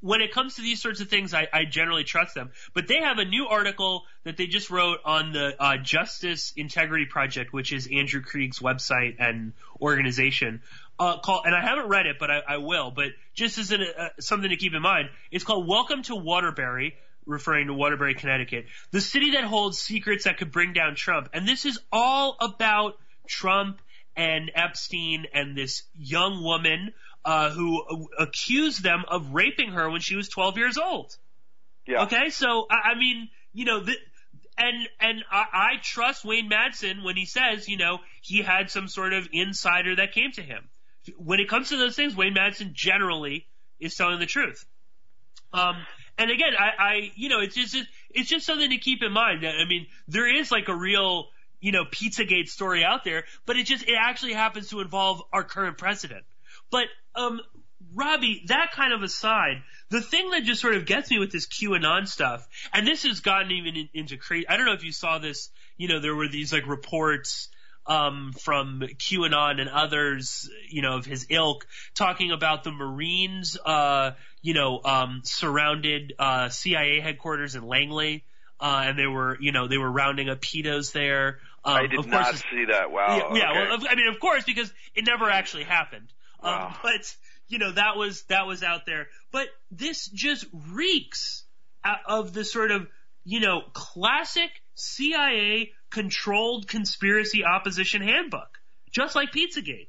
when it comes to these sorts of things, I generally trust them. But they have a new article that they just wrote on the Justice Integrity Project, which is Andrew Krieg's website and organization. And I haven't read it, but I will. But just as something to keep in mind, it's called Welcome to Waterbury, referring to Waterbury, Connecticut, the city that holds secrets that could bring down Trump. And this is all about Trump and Epstein and this young woman who accused them of raping her when she was 12 years old. Yeah. Okay, so I mean, you know, I trust Wayne Madsen when he says, you know, he had some sort of insider that came to him. When it comes to those things, Wayne Madsen generally is telling the truth. And again, I you know, it's just something to keep in mind. I mean, there is like a real, you know, Pizzagate story out there, but it actually happens to involve our current president. But, Robbie, that kind of aside, the thing that just sort of gets me with this QAnon stuff, and this has gotten even into crazy. I don't know if you saw this, you know, there were these like reports, from QAnon and others, you know, of his ilk, talking about the Marines, you know, surrounded, CIA headquarters in Langley, and they were rounding up pedos there. I did not see that. Wow. Yeah. Okay. Well, I mean, of course, because it never actually happened. Wow. But you know, that was out there, but this just reeks of the sort of, you know, classic CIA controlled conspiracy opposition handbook, just like Pizzagate.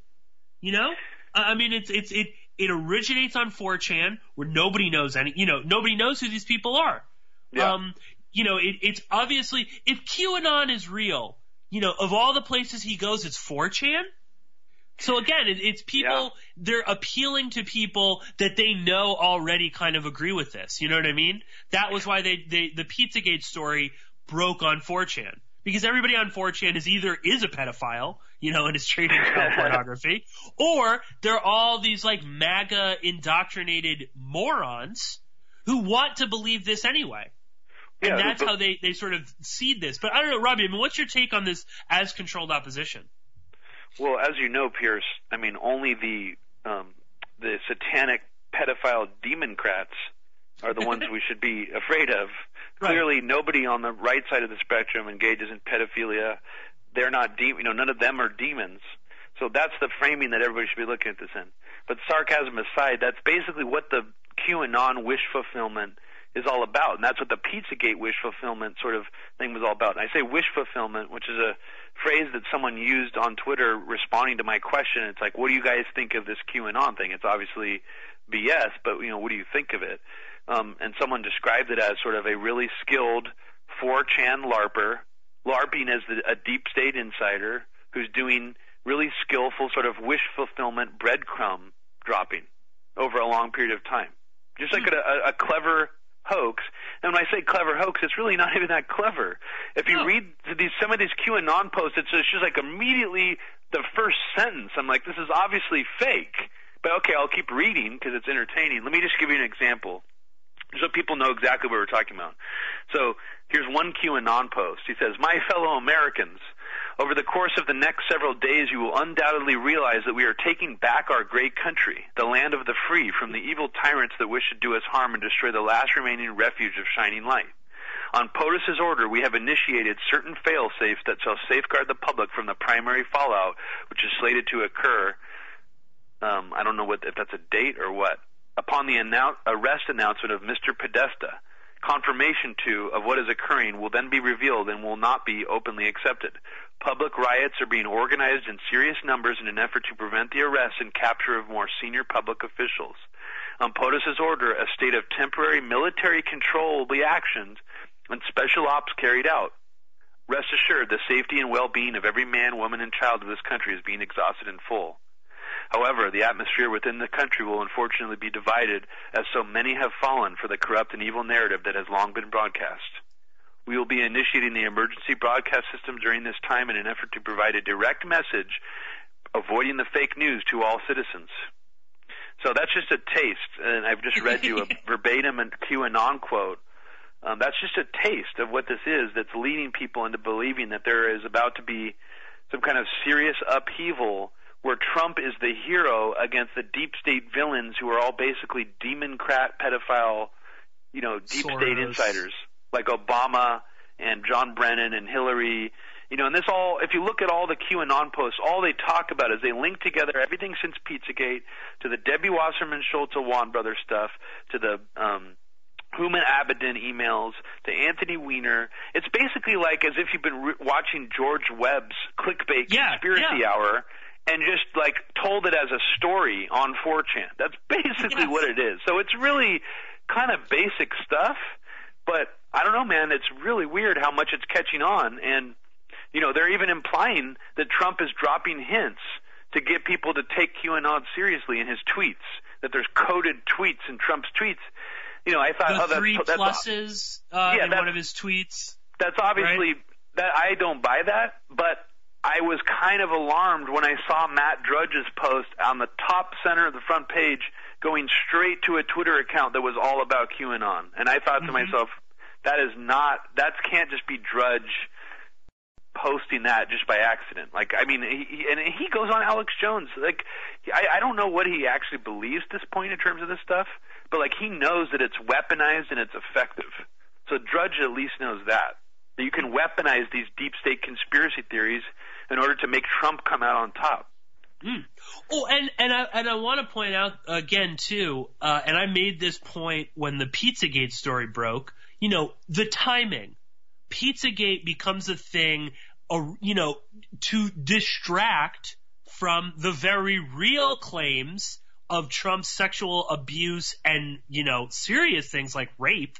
You know, I mean, it originates on 4chan where nobody knows who these people are. Yeah. You know, it's obviously, if QAnon is real, you know, of all the places he goes, it's 4chan. So again, it's people, yeah. They're appealing to people that they know already kind of agree with this. You know what I mean? That was why the Pizzagate story broke on 4chan, because everybody on 4chan is either a pedophile, you know, and is trading child pornography, or they're all these like MAGA indoctrinated morons who want to believe this anyway. And yeah, that's how they sort of seed this. But I don't know, Robbie, I mean, what's your take on this as controlled opposition? Well, as you know, Pierce, I mean, only the satanic pedophile democrats are the ones we should be afraid of. Right. Clearly, nobody on the right side of the spectrum engages in pedophilia. They're not none of them are demons. So that's the framing that everybody should be looking at this in. But sarcasm aside, that's basically what the QAnon wish fulfillment is all about, and that's what the Pizzagate wish fulfillment sort of thing was all about. And I say wish fulfillment, which is a phrase that someone used on Twitter responding to my question. It's like, what do you guys think of this QAnon thing? It's obviously BS, but you know, what do you think of it? And someone described it as sort of a really skilled 4chan LARPer, LARPing as a deep state insider who's doing really skillful sort of wish fulfillment breadcrumb dropping over a long period of time. Just like a clever hoax. And when I say clever hoax, it's really not even that clever. If you read some of these QAnon posts, it's just like immediately the first sentence, I'm like, this is obviously fake. But okay, I'll keep reading because it's entertaining. Let me just give you an example so people know exactly what we're talking about. So here's one QAnon post. He says, "My fellow Americans, over the course of the next several days, you will undoubtedly realize that we are taking back our great country, the land of the free, from the evil tyrants that wish to do us harm and destroy the last remaining refuge of shining light. On POTUS's order, we have initiated certain fail-safes that shall safeguard the public from the primary fallout, which is slated to occur." I don't know if that's a date or what. "Upon the arrest announcement of Mr. Podesta, confirmation of what is occurring will then be revealed and will not be openly accepted. Public riots are being organized in serious numbers in an effort to prevent the arrest and capture of more senior public officials. On POTUS's order, a state of temporary military control will be actioned and special ops carried out. Rest assured, the safety and well-being of every man, woman, and child of this country is being exhausted in full. However, the atmosphere within the country will unfortunately be divided, as so many have fallen for the corrupt and evil narrative that has long been broadcast. We will be initiating the emergency broadcast system during this time in an effort to provide a direct message, avoiding the fake news to all citizens." So that's just a taste, and I've just read you a verbatim and QAnon quote. That's just a taste of what this is that's leading people into believing that there is about to be some kind of serious upheaval where Trump is the hero against the deep state villains who are all basically demon-crat, pedophile, you know, deep Soros. State insiders like Obama and John Brennan and Hillary. You know, and this all, if you look at all the QAnon posts, all they talk about is they link together everything since Pizzagate to the Debbie Wasserman Schultz Awan brother stuff, to the Houman Abedin emails, to Anthony Weiner. It's basically like as if you've been watching George Webb's clickbait conspiracy hour and just like told it as a story on 4chan. That's basically what it is. So it's really kind of basic stuff, but I don't know, man. It's really weird how much it's catching on. And you know, they're even implying that Trump is dropping hints to get people to take QAnon seriously in his tweets, that there's coded tweets in Trump's tweets. You know, I thought, the three pluses in one of his tweets. That's obviously that I don't buy that, but I was kind of alarmed when I saw Matt Drudge's post on the top center of the front page going straight to a Twitter account that was all about QAnon. And I thought to myself, that is not – that can't just be Drudge – posting that just by accident. Like, I mean, he goes on Alex Jones. Like, I don't know what he actually believes at this point in terms of this stuff, but like he knows that it's weaponized and it's effective. So Drudge at least knows that. That you can weaponize these deep state conspiracy theories in order to make Trump come out on top. Oh, and I want to point out again too, and I made this point when the Pizzagate story broke, you know, the timing. Pizzagate becomes a thing, you know, to distract from the very real claims of Trump's sexual abuse and, you know, serious things like rape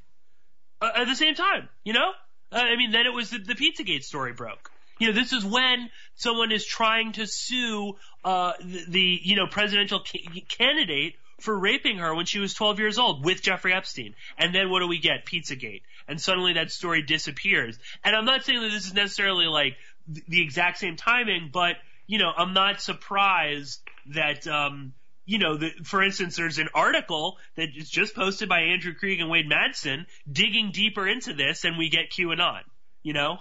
at the same time, you know? I mean, then it was the Pizzagate story broke. You know, this is when someone is trying to sue the you know, presidential candidate for raping her when she was 12 years old with Jeffrey Epstein. And then what do we get? Pizzagate. And suddenly that story disappears. And I'm not saying that this is necessarily like the exact same timing, but, you know, I'm not surprised that, you know, for instance, there's an article that is just posted by Andrew Krieg and Wade Madsen digging deeper into this, and we get QAnon, you know?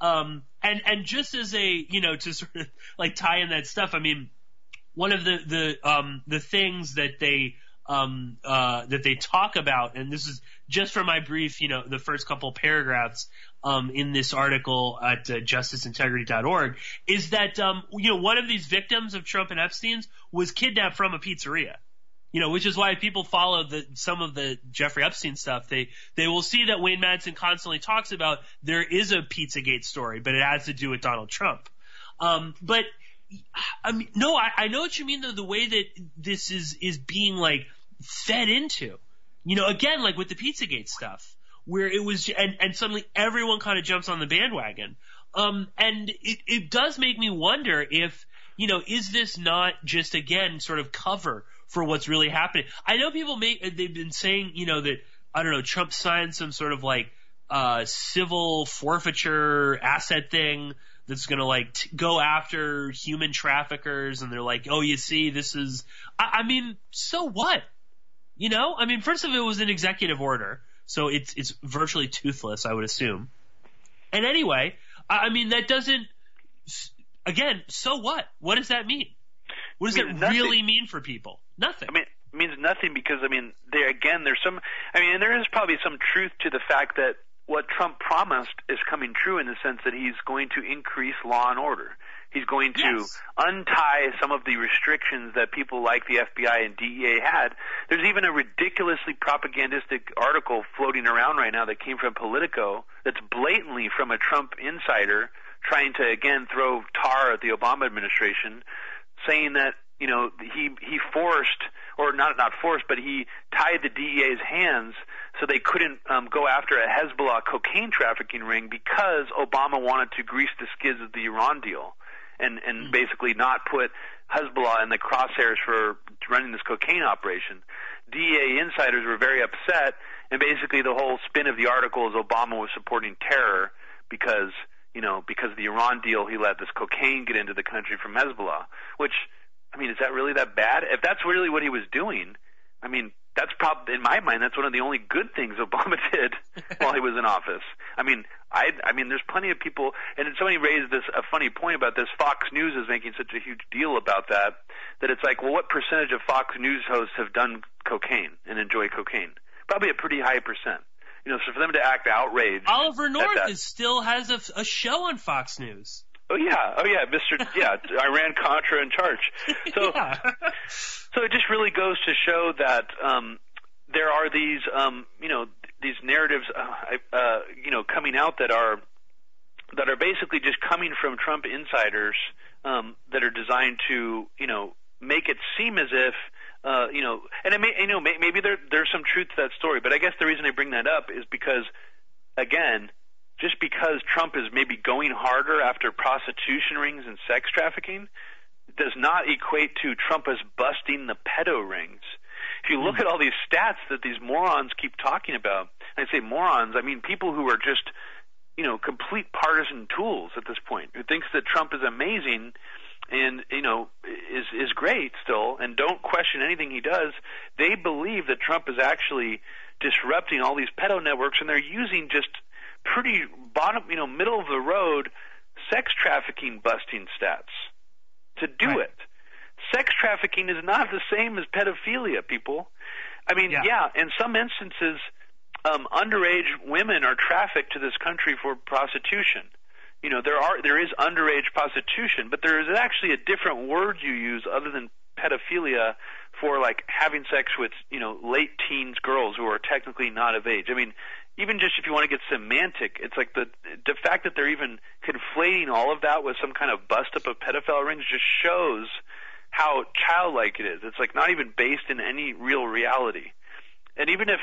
And just as a, you know, to sort of like tie in that stuff, I mean, one of the things that they talk about, and this is just from my brief, you know, the first couple paragraphs in this article at justiceintegrity.org, is that you know, one of these victims of Trump and Epstein's was kidnapped from a pizzeria, you know, which is why if people follow some of the Jeffrey Epstein stuff, they will see that Wayne Madsen constantly talks about there is a Pizzagate story, but it has to do with Donald Trump, but. I mean, no, I know what you mean, though, the way that this is being, like, fed into. You know, again, like with the Pizzagate stuff, where it was – and suddenly everyone kind of jumps on the bandwagon. And it does make me wonder if, you know, is this not just, again, sort of cover for what's really happening? I know people they've been saying, you know, that, I don't know, Trump signed some sort of, like, civil forfeiture asset thing – that's going to, like, go after human traffickers, and they're like, oh, you see, this is – I mean, so what? You know? I mean, first of all, it was an executive order, so it's virtually toothless, I would assume. And anyway, I mean, that doesn't – again, so what? What does that mean? What does that really mean for people? Nothing. I mean, it means nothing because, I mean, there's some – I mean, there is probably some truth to the fact that what Trump promised is coming true in the sense that he's going to increase law and order. He's going to untie some of the restrictions that people like the FBI and DEA had. There's even a ridiculously propagandistic article floating around right now that came from Politico that's blatantly from a Trump insider trying to, again, throw tar at the Obama administration, saying that, you know, he forced – or not forced, but he tied the DEA's hands so they couldn't go after a Hezbollah cocaine trafficking ring because Obama wanted to grease the skids of the Iran deal and basically not put Hezbollah in the crosshairs for running this cocaine operation. DEA insiders were very upset, and basically the whole spin of the article is Obama was supporting terror because, you know, because of the Iran deal, he let this cocaine get into the country from Hezbollah, which – I mean, is that really that bad? If that's really what he was doing, I mean, that's probably, in my mind, that's one of the only good things Obama did while he was in office. I mean, I mean, there's plenty of people, and somebody raised this a funny point about this. Fox News is making such a huge deal about that it's like, well, what percentage of Fox News hosts have done cocaine and enjoy cocaine? Probably a pretty high percent. You know, so for them to act outraged. Oliver North still has a show on Fox News. Oh yeah, Mr. Yeah, Iran-Contra in charge. So, yeah. So it just really goes to show that there are these, you know, these narratives, you know, coming out that are basically just coming from Trump insiders that are designed to, you know, make it seem as if. You know, and it may, you know, maybe there's some truth to that story, but I guess the reason I bring that up is because, again, just because Trump is maybe going harder after prostitution rings and sex trafficking does not equate to Trump as busting the pedo rings. If you look at all these stats that these morons keep talking about, and I say morons, I mean people who are just, you know, complete partisan tools at this point, who thinks that Trump is amazing and, you know, is great still, and don't question anything he does. They believe that Trump is actually disrupting all these pedo networks, and they're using just pretty bottom, you know, middle of the road sex trafficking busting stats to do right. It. Sex trafficking is not the same as pedophilia, people. I mean, yeah, in some instances, underage women are trafficked to this country for prostitution. You know, there is underage prostitution, but there is actually a different word you use other than pedophilia for, like, having sex with, you know, late teens girls who are technically not of age. I mean, even just if you want to get semantic, it's like the fact that they're even conflating all of that with some kind of bust-up of pedophile rings just shows how childlike it is. It's, like, not even based in any real reality. And even if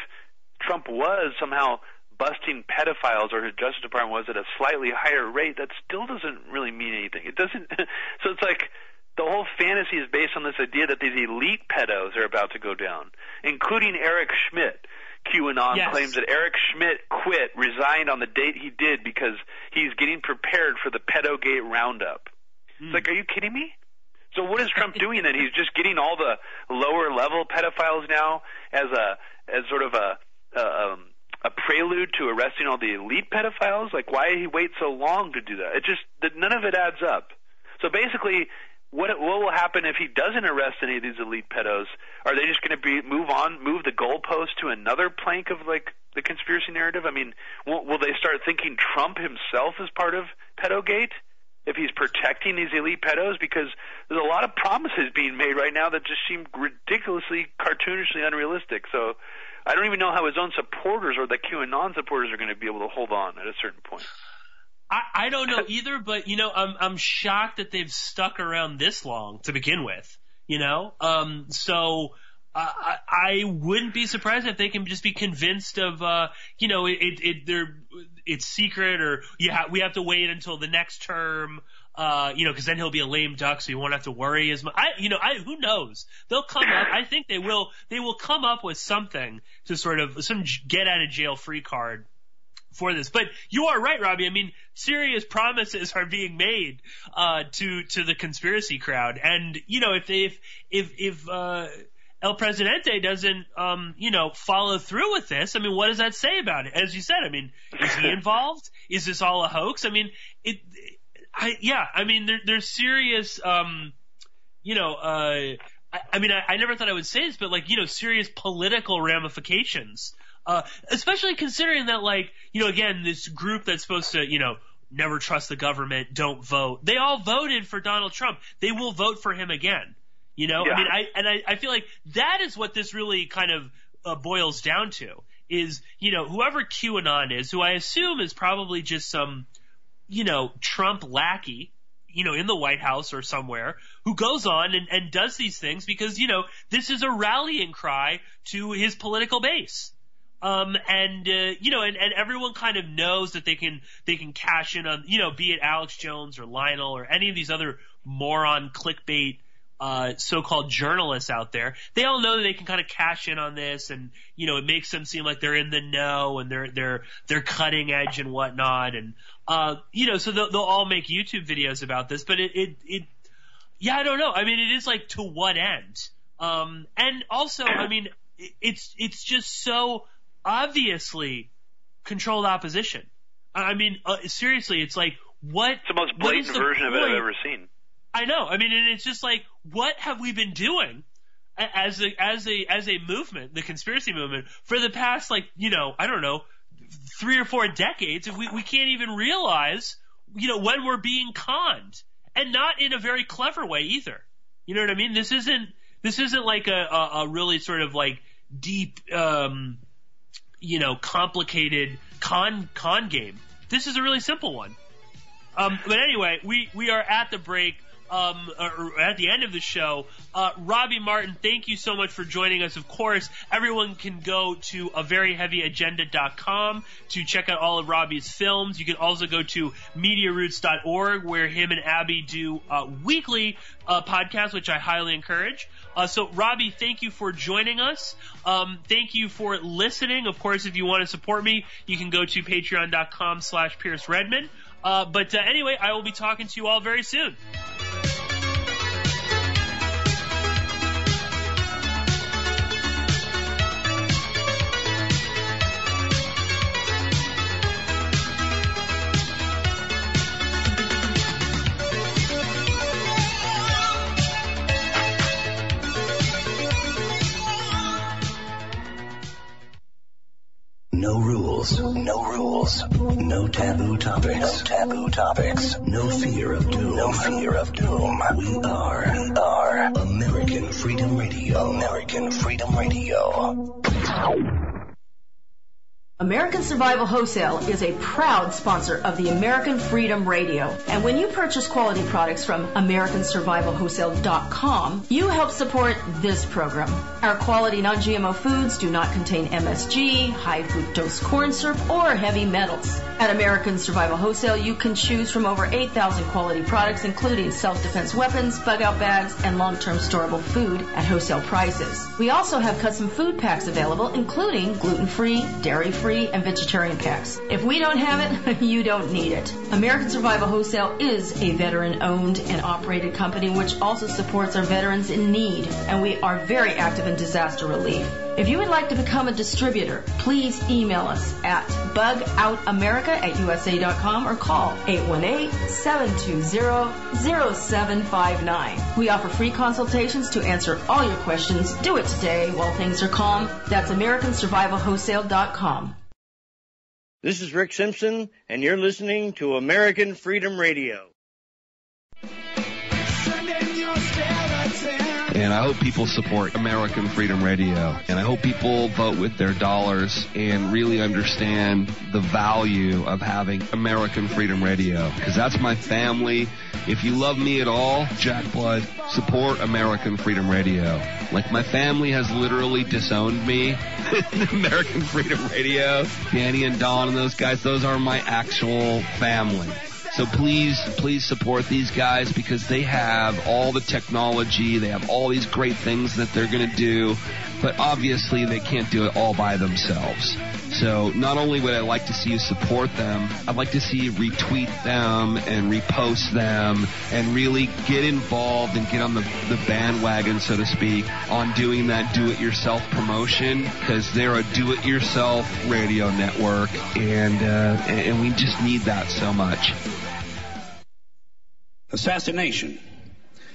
Trump was somehow busting pedophiles, or his Justice Department was, at a slightly higher rate, that still doesn't really mean anything. It doesn't. So it's like the whole fantasy is based on this idea that these elite pedos are about to go down, including Eric Schmidt. QAnon claims that Eric Schmidt resigned on the date he did because he's getting prepared for the pedogate roundup. It's like, are you kidding me? So what is Trump doing then? He's just getting all the lower level pedophiles now as sort of a prelude to arresting all the elite pedophiles? Like, why did he wait so long to do that? It just, none of it adds up. So basically, what will happen if he doesn't arrest any of these elite pedos? Are they just going to move the goalpost to another plank of, like, the conspiracy narrative? I mean, will they start thinking Trump himself is part of pedogate if he's protecting these elite pedos? Because there's a lot of promises being made right now that just seem ridiculously, cartoonishly unrealistic. So I don't even know how his own supporters or the QAnon supporters are going to be able to hold on at a certain point. I don't know either, but, you know, I'm shocked that they've stuck around this long to begin with, you know? So I wouldn't be surprised if they can just be convinced of, you know, it's secret, or we have to wait until the next term. You know, because then he'll be a lame duck, so you won't have to worry as much. Who knows? They'll come up. I think they will come up with something to sort of some get out of jail free card for this. But you are right, Robbie. I mean, serious promises are being made to the conspiracy crowd, and you know, if El Presidente doesn't you know, follow through with this, I mean, what does that say about it? As you said, I mean, is he involved? Is this all a hoax? I mean, there's serious, you know, I never thought I would say this, but, like, you know, serious political ramifications, especially considering that, like, you know, again, this group that's supposed to, you know, never trust the government, don't vote. They all voted for Donald Trump. They will vote for him again, you know? Yeah. I mean, I feel like that is what this really kind of boils down to is, you know, whoever QAnon is, who I assume is probably just some – you know, Trump lackey, you know, in the White House or somewhere, who goes on and does these things because, you know, this is a rallying cry to his political base. You know, and everyone kind of knows that they can cash in on, you know, be it Alex Jones or Lionel or any of these other moron clickbait so-called journalists out there. They all know that they can kind of cash in on this, and you know, it makes them seem like they're in the know and they're cutting edge and whatnot, and you know, so they'll all make YouTube videos about this. But it I don't know. I mean, it is like, to what end? And also, I mean, it's just so obviously controlled opposition. I mean, seriously, it's like, what? It's the most blatant version of it I've ever seen. I know. I mean, and it's just like, what have we been doing as a movement, the conspiracy movement, for the past, like, you know, I don't know, 3 or 4 decades? If we can't even realize, you know, when we're being conned, and not in a very clever way either. You know what I mean? This isn't like a really sort of like deep, you know, complicated con game. This is a really simple one. But anyway, we are at the break, at the end of the show. Robbie Martin, thank you so much for joining us. Of course, everyone can go to averyheavyagenda.com to check out all of Robbie's films. You can also go to MediaRoots.org, where him and Abby do weekly podcasts, which I highly encourage. So, Robbie, thank you for joining us. Thank you for listening. Of course, if you want to support me, you can go to patreon.com/Pierce Redmond. But anyway, I will be talking to you all very soon. No rules, no rules, no taboo topics, no taboo topics, no fear of doom, no fear of doom. We are American Freedom Radio, American Freedom Radio. American Survival Wholesale is a proud sponsor of the American Freedom Radio. And when you purchase quality products from AmericanSurvivalWholesale.com, you help support this program. Our quality non-GMO foods do not contain MSG, high fructose corn syrup, or heavy metals. At American Survival Wholesale, you can choose from over 8,000 quality products, including self-defense weapons, bug-out bags, and long-term storable food at wholesale prices. We also have custom food packs available, including gluten-free, dairy-free, and vegetarian packs. If we don't have it, you don't need it. American Survival Wholesale is a veteran-owned and operated company which also supports our veterans in need, and we are very active in disaster relief. If you would like to become a distributor, please email us at bugoutamerica@usa.com or call 818-720-0759. We offer free consultations to answer all your questions. Do it today while things are calm. That's AmericanSurvivalWholesale.com. This is Rick Simpson, and you're listening to American Freedom Radio. And I hope people support American Freedom Radio. And I hope people vote with their dollars and really understand the value of having American Freedom Radio. Because that's my family. If you love me at all, Jack Blood, support American Freedom Radio. Like, my family has literally disowned me. American Freedom Radio, Danny and Don and those guys, those are my actual family. So please, please support these guys, because they have all the technology, they have all these great things that they're going to do, but obviously they can't do it all by themselves. So not only would I like to see you support them, I'd like to see you retweet them and repost them and really get involved and get on the bandwagon, so to speak, on doing that do-it-yourself promotion, because they're a do-it-yourself radio network, and we just need that so much. Assassination.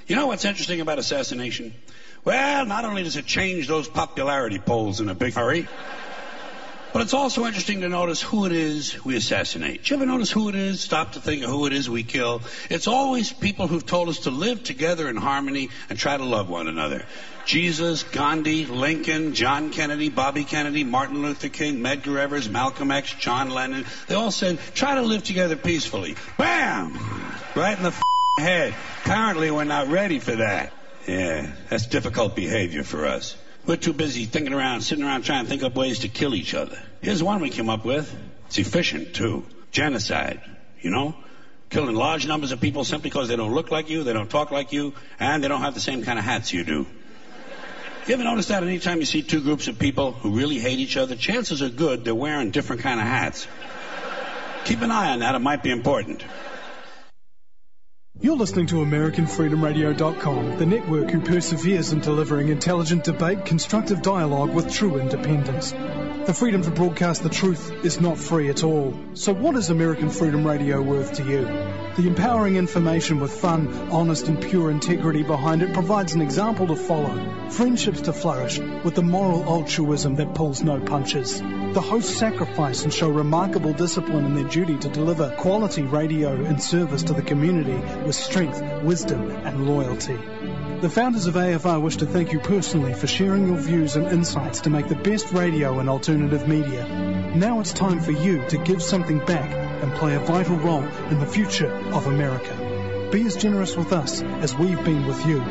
You know what's interesting about assassination? Well, not only does it change those popularity polls in a big hurry, but it's also interesting to notice who it is we assassinate. You ever notice who it is? Stop to think of who it is we kill. It's always people who've told us to live together in harmony and try to love one another. Jesus, Gandhi, Lincoln, John Kennedy, Bobby Kennedy, Martin Luther King, Medgar Evers, Malcolm X, John Lennon. They all said, try to live together peacefully. Bam! Right in the head. Apparently we're not ready for that. Yeah, that's difficult behavior for us. We're too busy thinking around, sitting around trying to think up ways to kill each other. Here's one we came up with. It's efficient, too. Genocide, you know? Killing large numbers of people simply because they don't look like you, they don't talk like you, and they don't have the same kind of hats you do. You ever notice that any time you see two groups of people who really hate each other, chances are good they're wearing different kind of hats. Keep an eye on that. It might be important. You're listening to AmericanFreedomRadio.com, the network who perseveres in delivering intelligent debate, constructive dialogue with true independence. The freedom to broadcast the truth is not free at all. So what is American Freedom Radio worth to you? The empowering information with fun, honest and pure integrity behind it provides an example to follow, friendships to flourish with the moral altruism that pulls no punches. The hosts sacrifice and show remarkable discipline in their duty to deliver quality radio and service to the community with strength, wisdom and loyalty. The founders of AFR wish to thank you personally for sharing your views and insights to make the best radio and alternative media. Now it's time for you to give something back and play a vital role in the future of America. Be as generous with us as we've been with you.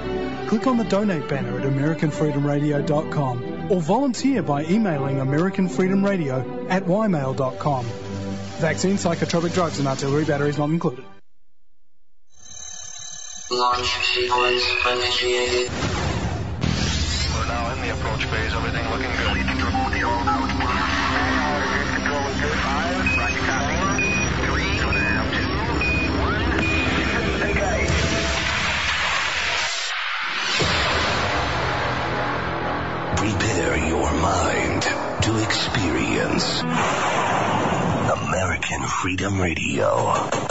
Click on the donate banner at AmericanFreedomRadio.com or volunteer by emailing AmericanFreedomRadio@ymail.com. Vaccine, psychotropic drugs and artillery batteries not included. Launch sequence initiated. We're now in the approach phase. Everything looking good. Lead control to your out. Grid control is good. 5, rocket copy. 3, 2, 1. Engage. Prepare your mind to experience American Freedom Radio.